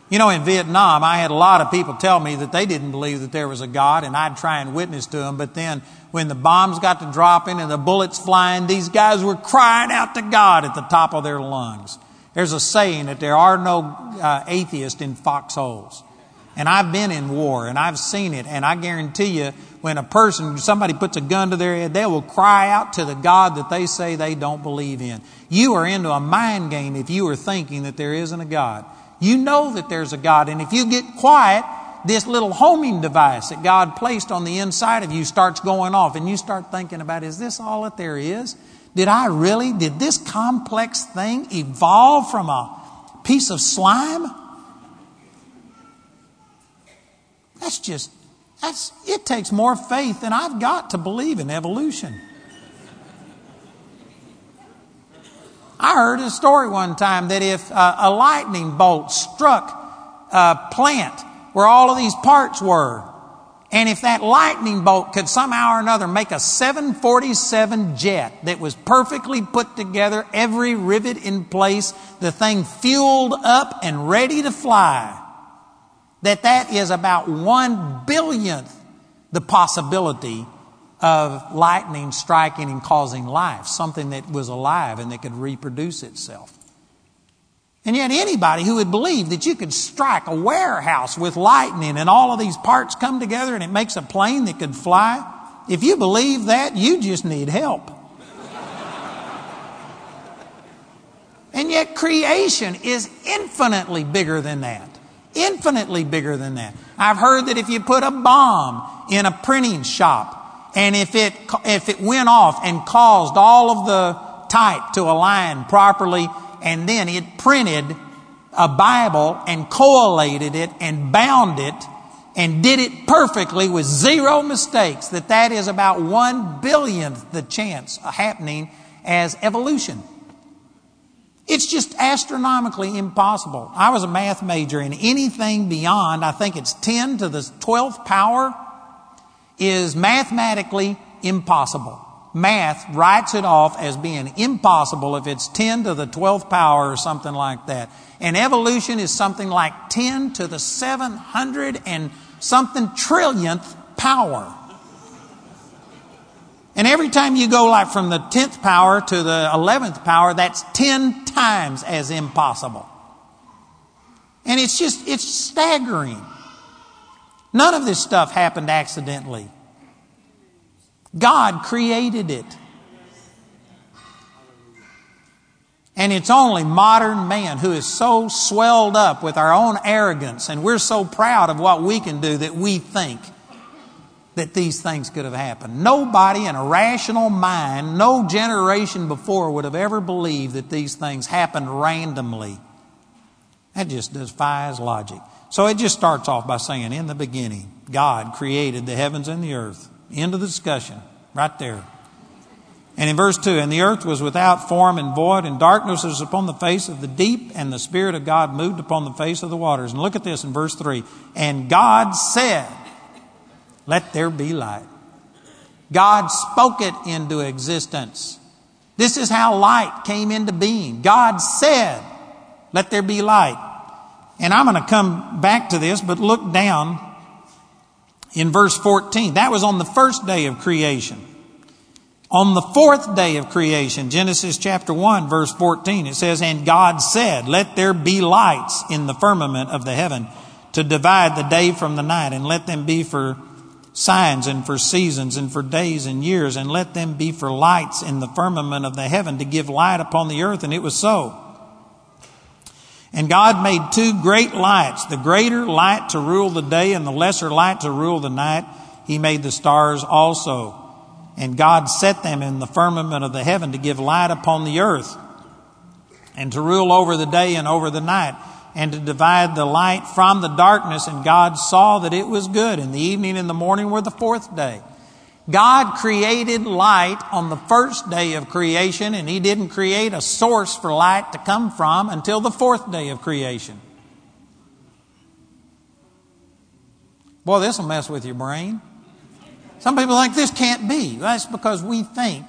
You know, in Vietnam, I had a lot of people tell me that they didn't believe that there was a God, and I'd try and witness to them. But then when the bombs got to dropping and the bullets flying, these guys were crying out to God at the top of their lungs. There's a saying that there are no uh, atheists in foxholes. And I've been in war, and I've seen it, and I guarantee you, when a person, somebody puts a gun to their head, they will cry out to the God that they say they don't believe in. You are into a mind game if you are thinking that there isn't a God. You know that there's a God, and if you get quiet, this little homing device that God placed on the inside of you starts going off, and you start thinking about, is this all that there is? Did I really, did this complex thing evolve from a piece of slime? That's just, that's, it takes more faith than I've got to believe in evolution. I heard a story one time that if uh, a lightning bolt struck a plant where all of these parts were, and if that lightning bolt could somehow or another make a seven forty-seven jet that was perfectly put together, every rivet in place, the thing fueled up and ready to fly, that that is about one billionth the possibility of lightning striking and causing life, something that was alive and that could reproduce itself. And yet anybody who would believe that you could strike a warehouse with lightning and all of these parts come together and it makes a plane that could fly, if you believe that, you just need help. And yet creation is infinitely bigger than that. Infinitely bigger than that. I've heard that if you put a bomb in a printing shop and if it, if it went off and caused all of the type to align properly, and then it printed a Bible and collated it and bound it and did it perfectly with zero mistakes, that that is about one billionth the chance of happening as evolution. It's just astronomically impossible. I was a math major, and anything beyond, I think it's ten to the twelfth power, is mathematically impossible. Math writes it off as being impossible if it's ten to the twelfth power or something like that. And evolution is something like ten to the seven hundred and something trillionth power. And every time you go like from the tenth power to the eleventh power, that's ten times as impossible. And it's just, it's staggering. None of this stuff happened accidentally. God created it. And it's only modern man who is so swelled up with our own arrogance, and we're so proud of what we can do that we think that these things could have happened. Nobody in a rational mind, no generation before would have ever believed that these things happened randomly. That just defies logic. So it just starts off by saying, in the beginning, God created the heavens and the earth. End of the discussion, right there. And in verse two, and the earth was without form and void, and darkness was upon the face of the deep, and the Spirit of God moved upon the face of the waters. And look at this in verse three. And God said, let there be light. God spoke it into existence. This is how light came into being. God said, let there be light. And I'm going to come back to this, but look down in verse fourteen. That was on the first day of creation. On the fourth day of creation, Genesis chapter one, verse fourteen, it says, and God said, let there be lights in the firmament of the heaven to divide the day from the night, and let them be for signs and for seasons and for days and years, and let them be for lights in the firmament of the heaven to give light upon the earth. And it was so. And God made two great lights, the greater light to rule the day and the lesser light to rule the night. He made the stars also. And God set them in the firmament of the heaven to give light upon the earth and to rule over the day and over the night, and to divide the light from the darkness. And God saw that it was good. And the evening and the morning were the fourth day. God created light on the first day of creation, and he didn't create a source for light to come from until the fourth day of creation. Boy, this will mess with your brain. Some people think this can't be. That's because we think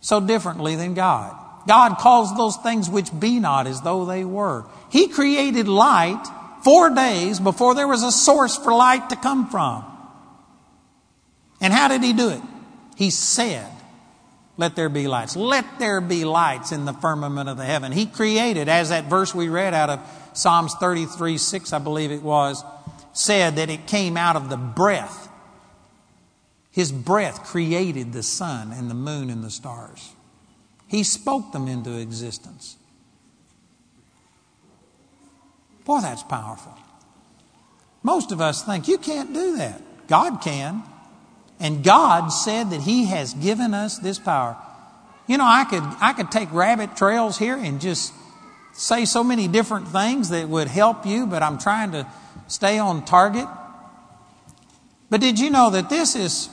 so differently than God. God calls those things which be not as though they were. He created light four days before there was a source for light to come from. And how did he do it? He said, let there be lights. Let there be lights in the firmament of the heaven. He created, as that verse we read out of Psalms thirty-three six, I believe it was, said that it came out of the breath. His breath created the sun and the moon and the stars. He spoke them into existence. Boy, that's powerful. Most of us think you can't do that. God can. And God said that he has given us this power. You know, I could, I could take rabbit trails here and just say so many different things that would help you, but I'm trying to stay on target. But did you know that this is,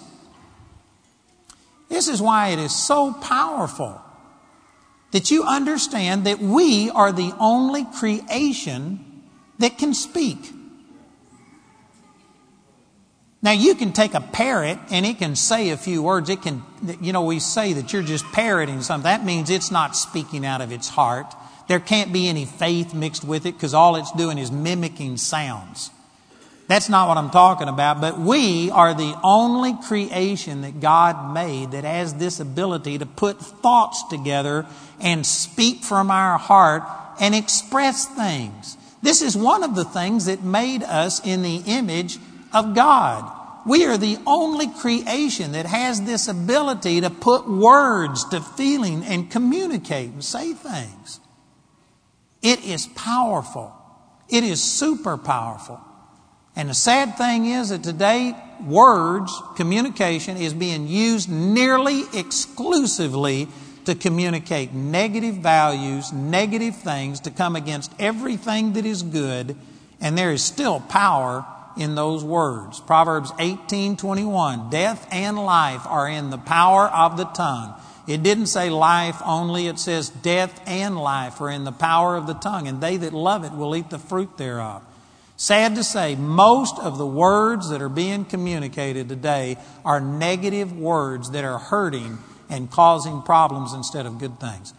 this is why it is so powerful that you understand that we are the only creation that can speak. Now, you can take a parrot and it can say a few words. It can, you know, we say that you're just parroting something. That means it's not speaking out of its heart. There can't be any faith mixed with it because all it's doing is mimicking sounds. That's not what I'm talking about. But we are the only creation that God made that has this ability to put thoughts together and speak from our heart and express things. This is one of the things that made us in the image of God. We are the only creation that has this ability to put words to feeling and communicate and say things. It is powerful. It is super powerful. And the sad thing is that today, words, communication, is being used nearly exclusively to communicate negative values, negative things, to come against everything that is good, and there is still power in those words. Proverbs eighteen twenty-one, death and life are in the power of the tongue. It didn't say life only, it says death and life are in the power of the tongue, and they that love it will eat the fruit thereof. Sad to say, most of the words that are being communicated today are negative words that are hurting and causing problems instead of good things.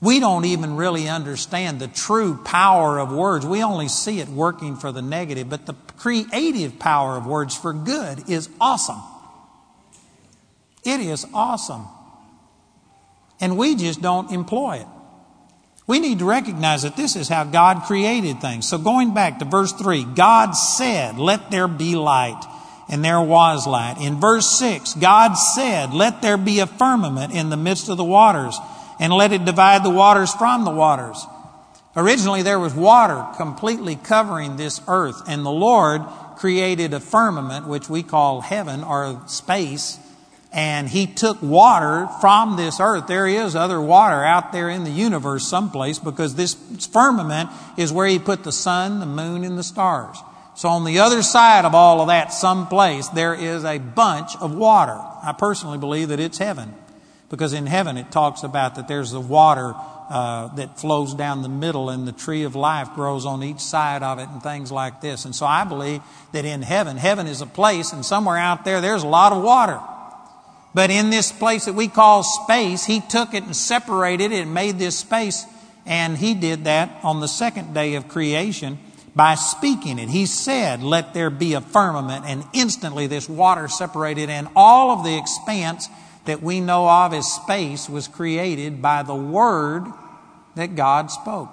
We don't even really understand the true power of words. We only see it working for the negative, but the creative power of words for good is awesome. It is awesome. And we just don't employ it. We need to recognize that this is how God created things. So going back to verse three, God said, let there be light, and there was light. In verse six, God said, let there be a firmament in the midst of the waters, and let it divide the waters from the waters. Originally, there was water completely covering this earth, and the Lord created a firmament, which we call heaven or space. And he took water from this earth. There is other water out there in the universe someplace, because this firmament is where he put the sun, the moon, and the stars. So on the other side of all of that someplace, there is a bunch of water. I personally believe that it's heaven, because in heaven it talks about that there's the water uh, that flows down the middle, and the tree of life grows on each side of it and things like this. And so I believe that in heaven, heaven is a place, and somewhere out there, there's a lot of water. But in this place that we call space, he took it and separated it and made this space. And he did that on the second day of creation by speaking it. He said, let there be a firmament. And instantly this water separated, and all of the expanse that we know of as space was created by the word that God spoke.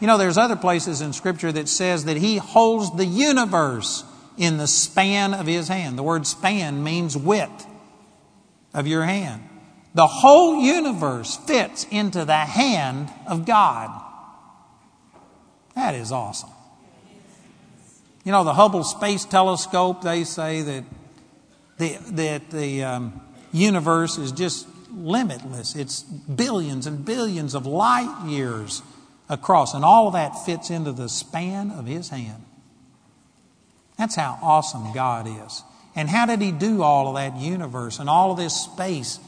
You know, there's other places in Scripture that says that he holds the universe in the span of his hand. The word span means width of your hand. The whole universe fits into the hand of God. That is awesome. You know, the Hubble Space Telescope, they say that the, that the um, universe is just limitless. It's billions and billions of light years across, and all of that fits into the span of his hand. That's how awesome God is. And how did he do all of that universe and all of this space?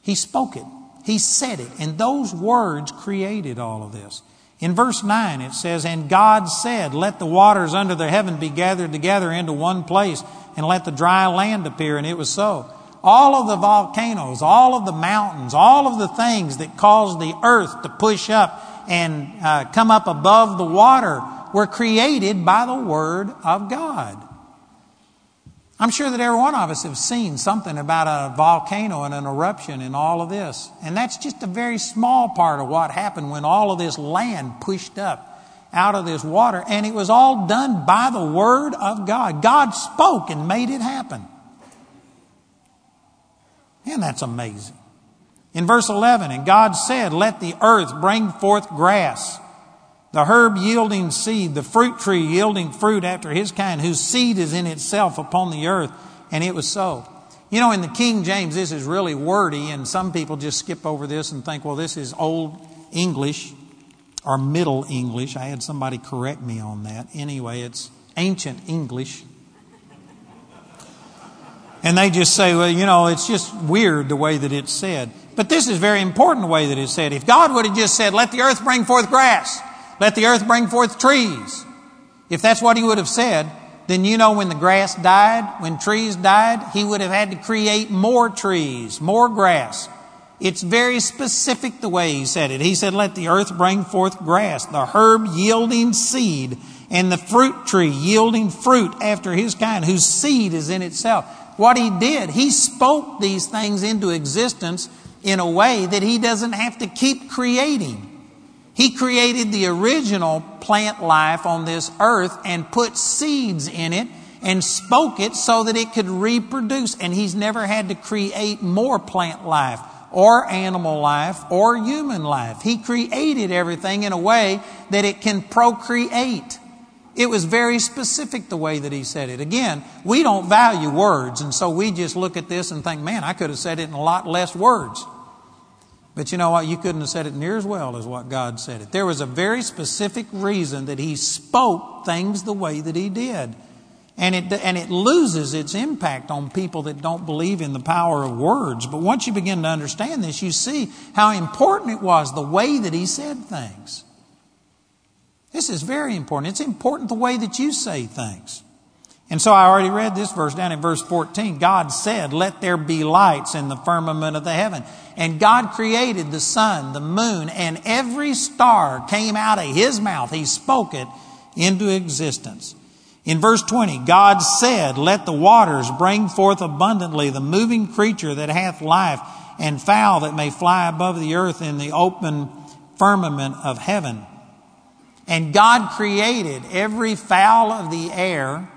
He spoke it. He said it. And those words created all of this. In verse nine it says, and God said, let the waters under the heaven be gathered together into one place, and let the dry land appear. And it was so. All of the volcanoes, all of the mountains, all of the things that caused the earth to push up and uh, come up above the water were created by the word of God. I'm sure that every one of us have seen something about a volcano and an eruption and all of this. And that's just a very small part of what happened when all of this land pushed up out of this water. And it was all done by the word of God. God spoke and made it happen. And that's amazing. In verse eleven, and God said, let the earth bring forth grass, the herb yielding seed, the fruit tree yielding fruit after his kind, whose seed is in itself upon the earth. And it was so. You know, in the King James, this is really wordy, and some people just skip over this and think, well, this is Old English or Middle English. I had somebody correct me on that. Anyway, it's ancient English. And they just say, well, you know, it's just weird the way that it's said. But this is very important the way that it's said. If God would have just said, let the earth bring forth grass, let the earth bring forth trees, if that's what he would have said, then you know when the grass died, when trees died, he would have had to create more trees, more grass. It's very specific the way he said it. He said, let the earth bring forth grass, the herb yielding seed, and the fruit tree yielding fruit after his kind, whose seed is in itself. What he did, he spoke these things into existence in a way that he doesn't have to keep creating. He created the original plant life on this earth and put seeds in it and spoke it so that it could reproduce. And he's never had to create more plant life or animal life or human life. He created everything in a way that it can procreate. It was very specific the way that he said it. Again, we don't value words, and so we just look at this and think, man, I could have said it in a lot less words. But you know what? You couldn't have said it near as well as what God said it. There was a very specific reason that he spoke things the way that he did. And it, and it loses its impact on people that don't believe in the power of words. But once you begin to understand this, you see how important it was the way that he said things. This is very important. It's important the way that you say things. And so I already read this verse down in verse fourteen. God said, let there be lights in the firmament of the heaven. And God created the sun, the moon, and every star came out of his mouth. He spoke it into existence. In verse twenty, God said, let the waters bring forth abundantly the moving creature that hath life, and fowl that may fly above the earth in the open firmament of heaven. And God created every fowl of the air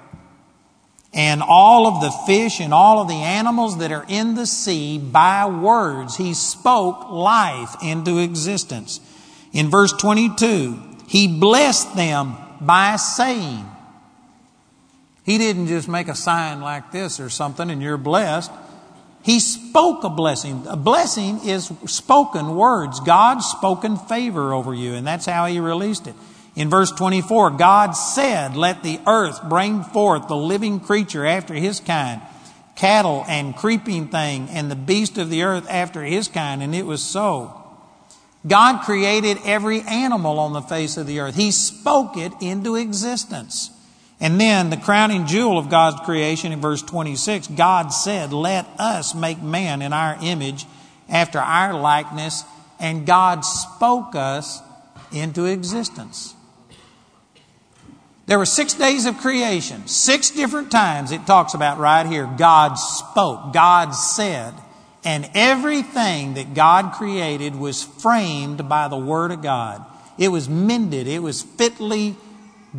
and all of the fish and all of the animals that are in the sea by words. He spoke life into existence. In verse twenty-two, he blessed them by saying. He didn't just make a sign like this or something and you're blessed. He spoke a blessing. A blessing is spoken words. God's spoken favor over you, and that's how he released it. In verse twenty-four, God said, let the earth bring forth the living creature after his kind, cattle and creeping thing, and the beast of the earth after his kind, and it was so. God created every animal on the face of the earth. He spoke it into existence. And then the crowning jewel of God's creation in verse twenty-six, God said, let us make man in our image after our likeness, and God spoke us into existence. There were six days of creation. Six different times it talks about right here, God spoke, God said, and everything that God created was framed by the Word of God. It was mended, it was fitly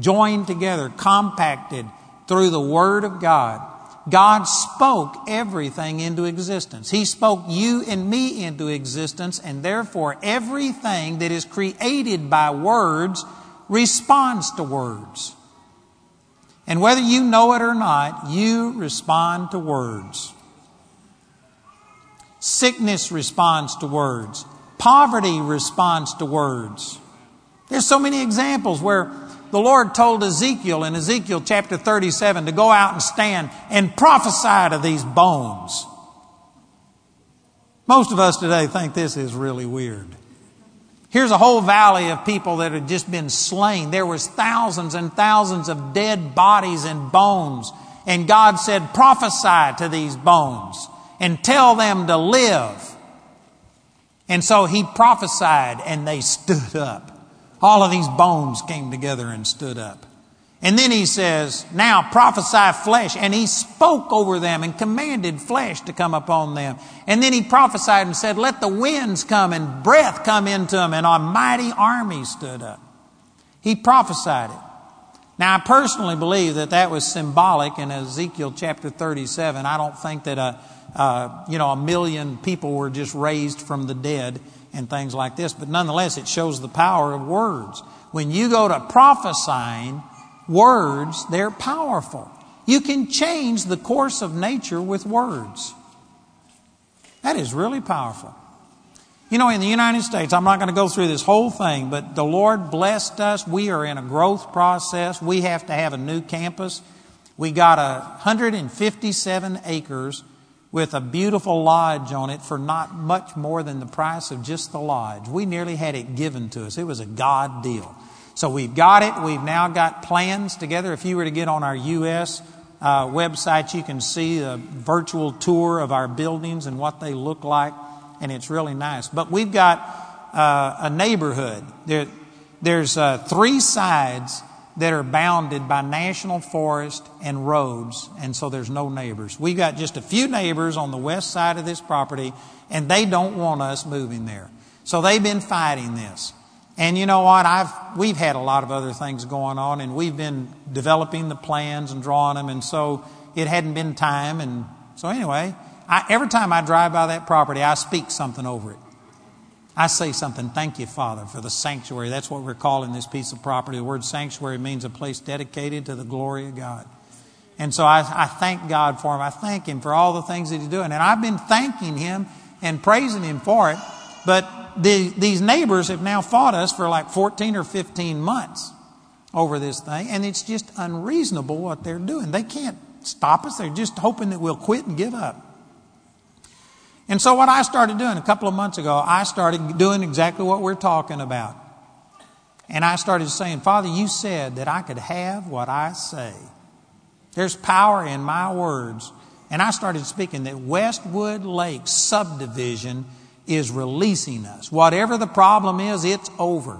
joined together, compacted through the Word of God. God spoke everything into existence. He spoke you and me into existence, and therefore everything that is created by words responds to words. And whether you know it or not, you respond to words. Sickness responds to words. Poverty responds to words. There's so many examples where the Lord told Ezekiel in Ezekiel chapter thirty-seven to go out and stand and prophesy to these bones. Most of us today think this is really weird. Here's a whole valley of people that had just been slain. There was thousands and thousands of dead bodies and bones. And God said, prophesy to these bones and tell them to live. And so he prophesied and they stood up. All of these bones came together and stood up. And then he says, now prophesy flesh. And he spoke over them and commanded flesh to come upon them. And then he prophesied and said, let the winds come and breath come into them. And a mighty army stood up. He prophesied it. Now I personally believe that that was symbolic in Ezekiel chapter thirty-seven. I don't think that a, uh, you know, a million people were just raised from the dead and things like this. But nonetheless, it shows the power of words. When you go to prophesying, words, they're powerful. You can change the course of nature with words. That is really powerful. You know, in the United States, I'm not going to go through this whole thing, but the Lord blessed us. We are in a growth process. We have to have a new campus. We got one hundred fifty-seven acres with a beautiful lodge on it for not much more than the price of just the lodge. We nearly had it given to us. It was a God deal. So we've got it. We've now got plans together. If you were to get on our U S uh, website, you can see a virtual tour of our buildings and what they look like, and it's really nice. But we've got uh, a neighborhood. There, there's uh, three sides that are bounded by national forest and roads, and so there's no neighbors. We've got just a few neighbors on the west side of this property, and they don't want us moving there. So they've been fighting this. And you know what? I've we've had a lot of other things going on, and we've been developing the plans and drawing them, and so it hadn't been time. And so anyway, I, every time I drive by that property, I speak something over it. I say something, thank you, Father, for the sanctuary. That's what we're calling this piece of property. The word sanctuary means a place dedicated to the glory of God. And so I, I thank God for him. I thank him for all the things that he's doing. And I've been thanking him and praising him for it. But the, these neighbors have now fought us for like fourteen or fifteen months over this thing. And it's just unreasonable what they're doing. They can't stop us. They're just hoping that we'll quit and give up. And so what I started doing a couple of months ago, I started doing exactly what we're talking about. And I started saying, Father, you said that I could have what I say. There's power in my words. And I started speaking that Westwood Lake subdivision is releasing us. Whatever the problem is, it's over.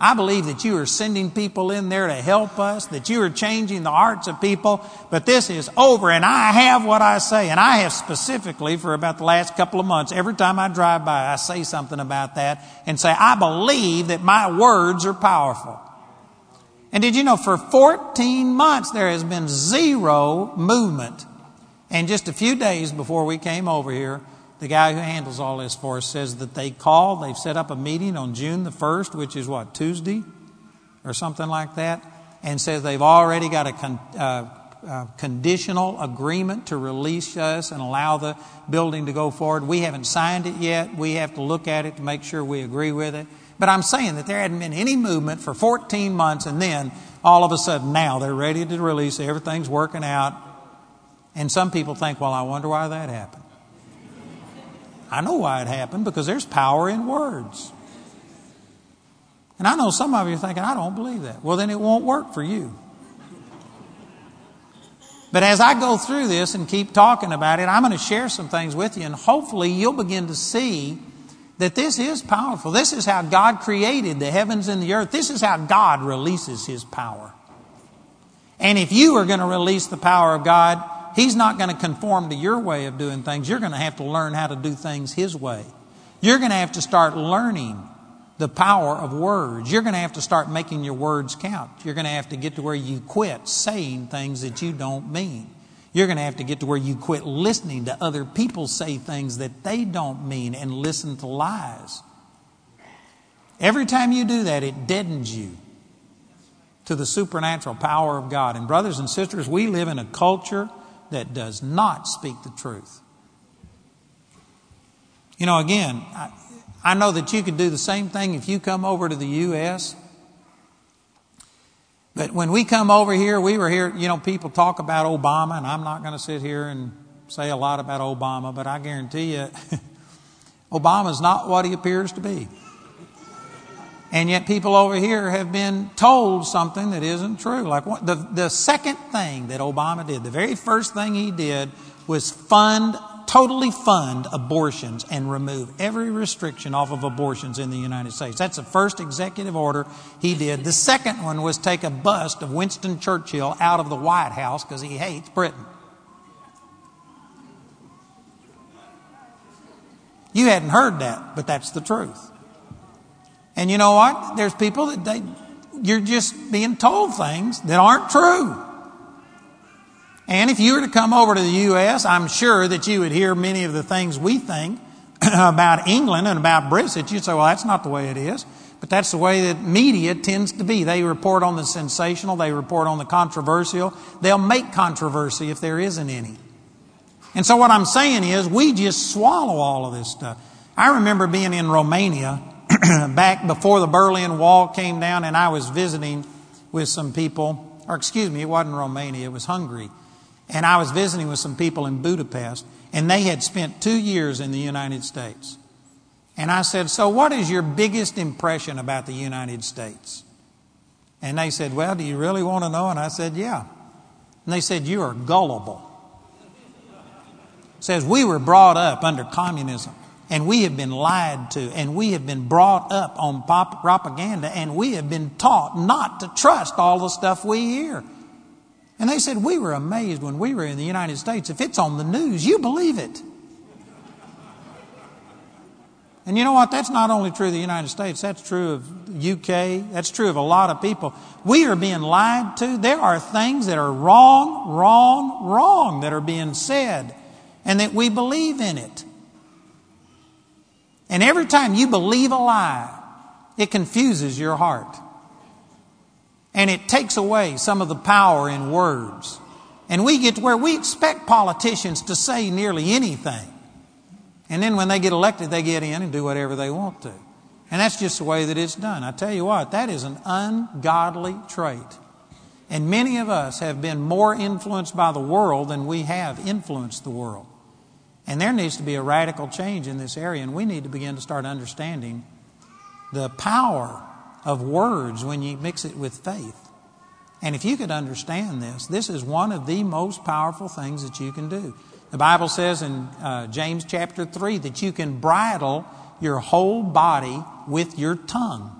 I believe that you are sending people in there to help us, that you are changing the hearts of people, but this is over, and I have what I say. And I have specifically for about the last couple of months, every time I drive by, I say something about that and say, I believe that my words are powerful. And did you know for fourteen months there has been zero movement? And just a few days before we came over here, the guy who handles all this for us says that they called, they've set up a meeting on June the first, which is what, Tuesday or something like that, and says they've already got a con, uh, uh, conditional agreement to release us and allow the building to go forward. We haven't signed it yet. We have to look at it to make sure we agree with it. But I'm saying that there hadn't been any movement for fourteen months, and then all of a sudden now they're ready to release. Everything's working out. And some people think, well, I wonder why that happened. I know why it happened, because there's power in words. And I know some of you are thinking, I don't believe that. Well, then it won't work for you. But as I go through this and keep talking about it, I'm going to share some things with you, and hopefully you'll begin to see that this is powerful. This is how God created the heavens and the earth. This is how God releases his power. And if you are going to release the power of God, he's not going to conform to your way of doing things. You're going to have to learn how to do things his way. You're going to have to start learning the power of words. You're going to have to start making your words count. You're going to have to get to where you quit saying things that you don't mean. You're going to have to get to where you quit listening to other people say things that they don't mean and listen to lies. Every time you do that, it deadens you to the supernatural power of God. And brothers and sisters, we live in a culture that does not speak the truth. You know, again, I, I know that you could do the same thing if you come over to the U S But when we come over here, we were here, you know, people talk about Obama, and I'm not going to sit here and say a lot about Obama, but I guarantee you, Obama's not what he appears to be. And yet people over here have been told something that isn't true. Like what, the, the second thing that Obama did, the very first thing he did was fund, totally fund abortions and remove every restriction off of abortions in the United States. That's the first executive order he did. The second one was take a bust of Winston Churchill out of the White House because he hates Britain. You hadn't heard that, but that's the truth. And you know what? There's people that they, you're just being told things that aren't true. And if you were to come over to the U S, I'm sure that you would hear many of the things we think about England and about Brexit. You'd say, well, that's not the way it is. But that's the way that media tends to be. They report on the sensational. They report on the controversial. They'll make controversy if there isn't any. And so what I'm saying is we just swallow all of this stuff. I remember being in Romania back before the Berlin Wall came down, and I was visiting with some people, or excuse me, it wasn't Romania, it was Hungary. And I was visiting with some people in Budapest, and they had spent two years in the United States. And I said, so what is your biggest impression about the United States? And they said, well, do you really want to know? And I said, yeah. And they said, you are gullible. It says, we were brought up under communism, and we have been lied to, and we have been brought up on pop- propaganda, and we have been taught not to trust all the stuff we hear. And they said, we were amazed when we were in the United States. If it's on the news, you believe it. And you know what? That's not only true of the United States. That's true of the U K. That's true of a lot of people. We are being lied to. There are things that are wrong, wrong, wrong that are being said, and that we believe in it. And every time you believe a lie, it confuses your heart. And it takes away some of the power in words. And we get to where we expect politicians to say nearly anything. And then when they get elected, they get in and do whatever they want to. And that's just the way that it's done. I tell you what, that is an ungodly trait. And many of us have been more influenced by the world than we have influenced the world. And there needs to be a radical change in this area, and we need to begin to start understanding the power of words when you mix it with faith. And if you could understand this, this is one of the most powerful things that you can do. The Bible says in uh, James chapter three that you can bridle your whole body with your tongue.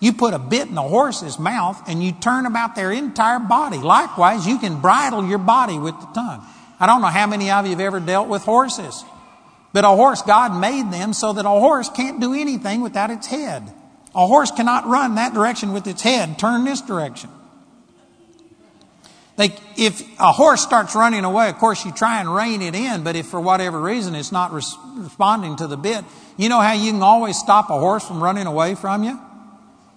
You put a bit in a horse's mouth and you turn about their entire body. Likewise, you can bridle your body with the tongue. I don't know how many of you have ever dealt with horses. But a horse, God made them so that a horse can't do anything without its head. A horse cannot run that direction with its head, turn this direction. Like if a horse starts running away, of course you try and rein it in, but if for whatever reason it's not res- responding to the bit, you know how you can always stop a horse from running away from you?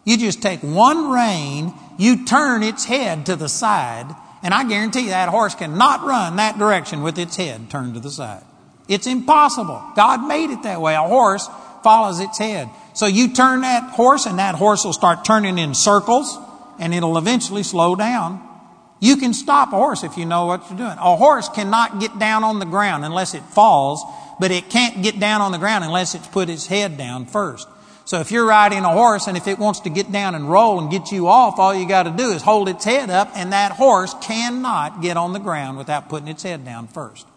You just take one rein, you turn its head to the side, and I guarantee you that horse cannot run that direction with its head turned to the side. It's impossible. God made it that way. A horse follows its head. So you turn that horse and that horse will start turning in circles and it'll eventually slow down. You can stop a horse if you know what you're doing. A horse cannot get down on the ground unless it falls, but it can't get down on the ground unless it's put its head down first. So if you're riding a horse and if it wants to get down and roll and get you off, all you got to do is hold its head up, and that horse cannot get on the ground without putting its head down first.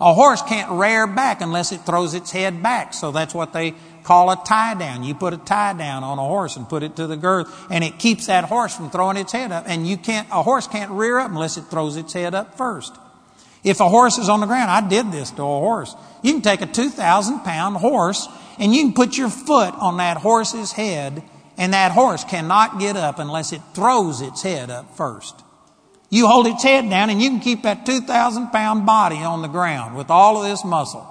A horse can't rear back unless it throws its head back. So that's what they call a tie down. You put a tie down on a horse and put it to the girth, and it keeps that horse from throwing its head up. And you can't, a horse can't rear up unless it throws its head up first. If a horse is on the ground, I did this to a horse. You can take a two thousand pound horse and you can put your foot on that horse's head, and that horse cannot get up unless it throws its head up first. You hold its head down and you can keep that two thousand pound body on the ground with all of this muscle.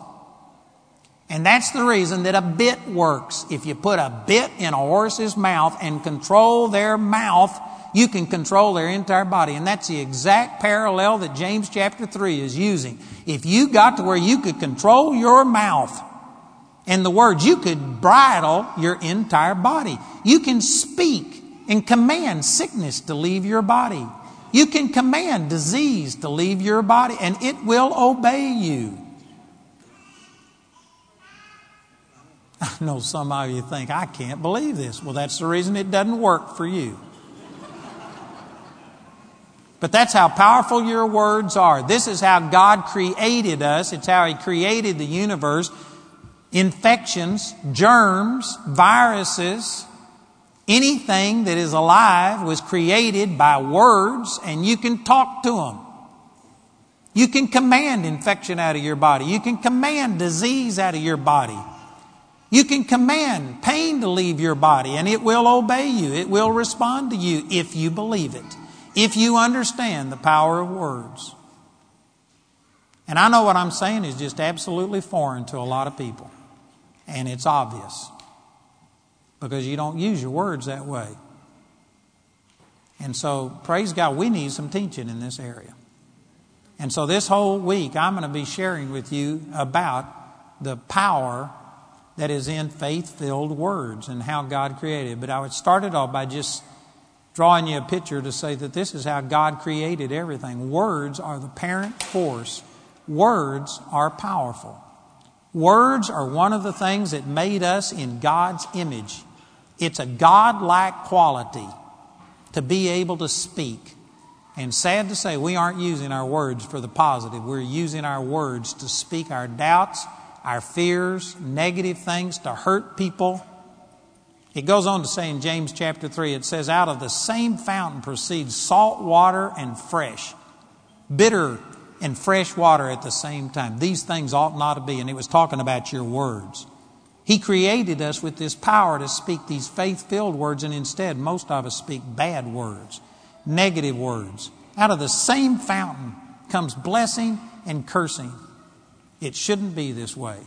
And that's the reason that a bit works. If you put a bit in a horse's mouth and control their mouth, you can control their entire body. And that's the exact parallel that James chapter three is using. If you got to where you could control your mouth and the words, you could bridle your entire body. You can speak and command sickness to leave your body. You can command disease to leave your body, and it will obey you. I know some of you think, I can't believe this. Well, that's the reason it doesn't work for you. But that's how powerful your words are. This is how God created us. It's how He created the universe. Infections, germs, viruses, anything that is alive was created by words, and you can talk to them. You can command infection out of your body. You can command disease out of your body. You can command pain to leave your body, and it will obey you. It will respond to you if you believe it, if you understand the power of words. And I know what I'm saying is just absolutely foreign to a lot of people, and it's obvious, because you don't use your words that way. And so, praise God, we need some teaching in this area. And so this whole week, I'm going to be sharing with you about the power that is in faith-filled words and how God created it. But I would start it off by just drawing you a picture to say that this is how God created everything. Words are the parent force. Words are powerful. Words are one of the things that made us in God's image. It's a God-like quality to be able to speak. And sad to say, we aren't using our words for the positive. We're using our words to speak our doubts, our fears, negative things, to hurt people. It goes on to say in James chapter three, it says, out of the same fountain proceeds salt water and fresh, bitter and fresh water at the same time. These things ought not to be. And it was talking about your words. He created us with this power to speak these faith-filled words, and instead most of us speak bad words, negative words. Out of the same fountain comes blessing and cursing. It shouldn't be this way.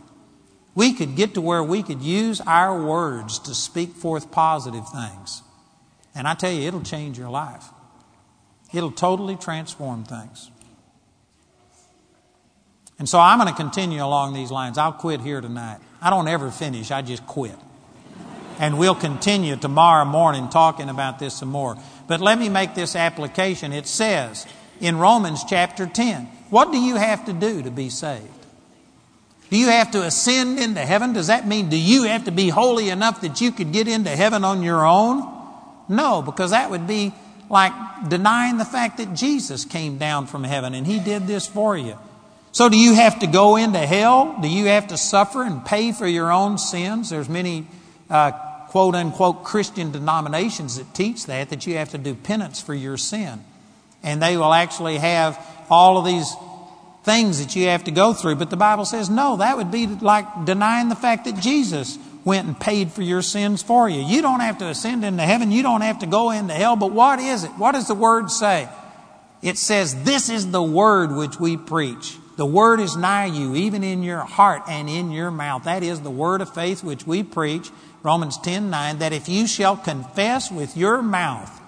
We could get to where we could use our words to speak forth positive things. And I tell you, it'll change your life. It'll totally transform things. And so I'm going to continue along these lines. I'll quit here tonight. I don't ever finish. I just quit. And we'll continue tomorrow morning talking about this some more. But let me make this application. It says in Romans chapter ten, what do you have to do to be saved? Do you have to ascend into heaven? Does that mean do you have to be holy enough that you could get into heaven on your own? No, because that would be like denying the fact that Jesus came down from heaven and he did this for you. So do you have to go into hell? Do you have to suffer and pay for your own sins? There's many uh, quote unquote Christian denominations that teach that, that you have to do penance for your sin. And they will actually have all of these things that you have to go through. But the Bible says, no, that would be like denying the fact that Jesus went and paid for your sins for you. You don't have to ascend into heaven. You don't have to go into hell. But what is it? What does the Word say? It says, this is the Word which we preach. The Word is nigh you, even in your heart and in your mouth. That is the word of faith which we preach, Romans ten nine, that if you shall confess with your mouth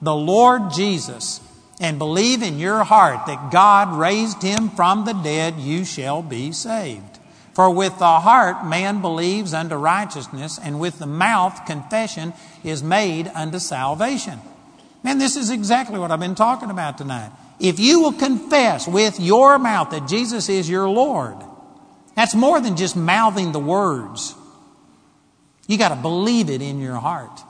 the Lord Jesus and believe in your heart that God raised him from the dead, you shall be saved. For with the heart man believes unto righteousness, and with the mouth confession is made unto salvation. Man, this is exactly what I've been talking about tonight. If you will confess with your mouth that Jesus is your Lord, that's more than just mouthing the words. You got to believe it in your heart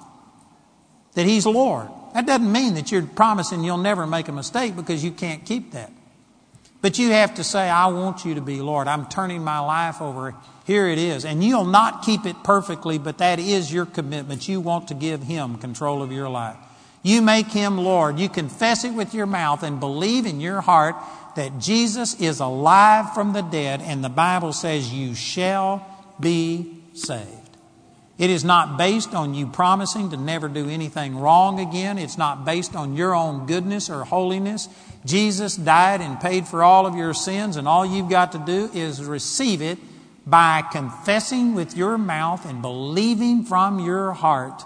that he's Lord. That doesn't mean that you're promising you'll never make a mistake, because you can't keep that. But you have to say, I want you to be Lord. I'm turning my life over. Here it is. And you'll not keep it perfectly, but that is your commitment. You want to give him control of your life. You make him Lord. You confess it with your mouth and believe in your heart that Jesus is alive from the dead, and the Bible says you shall be saved. It is not based on you promising to never do anything wrong again. It's not based on your own goodness or holiness. Jesus died and paid for all of your sins, and all you've got to do is receive it by confessing with your mouth and believing from your heart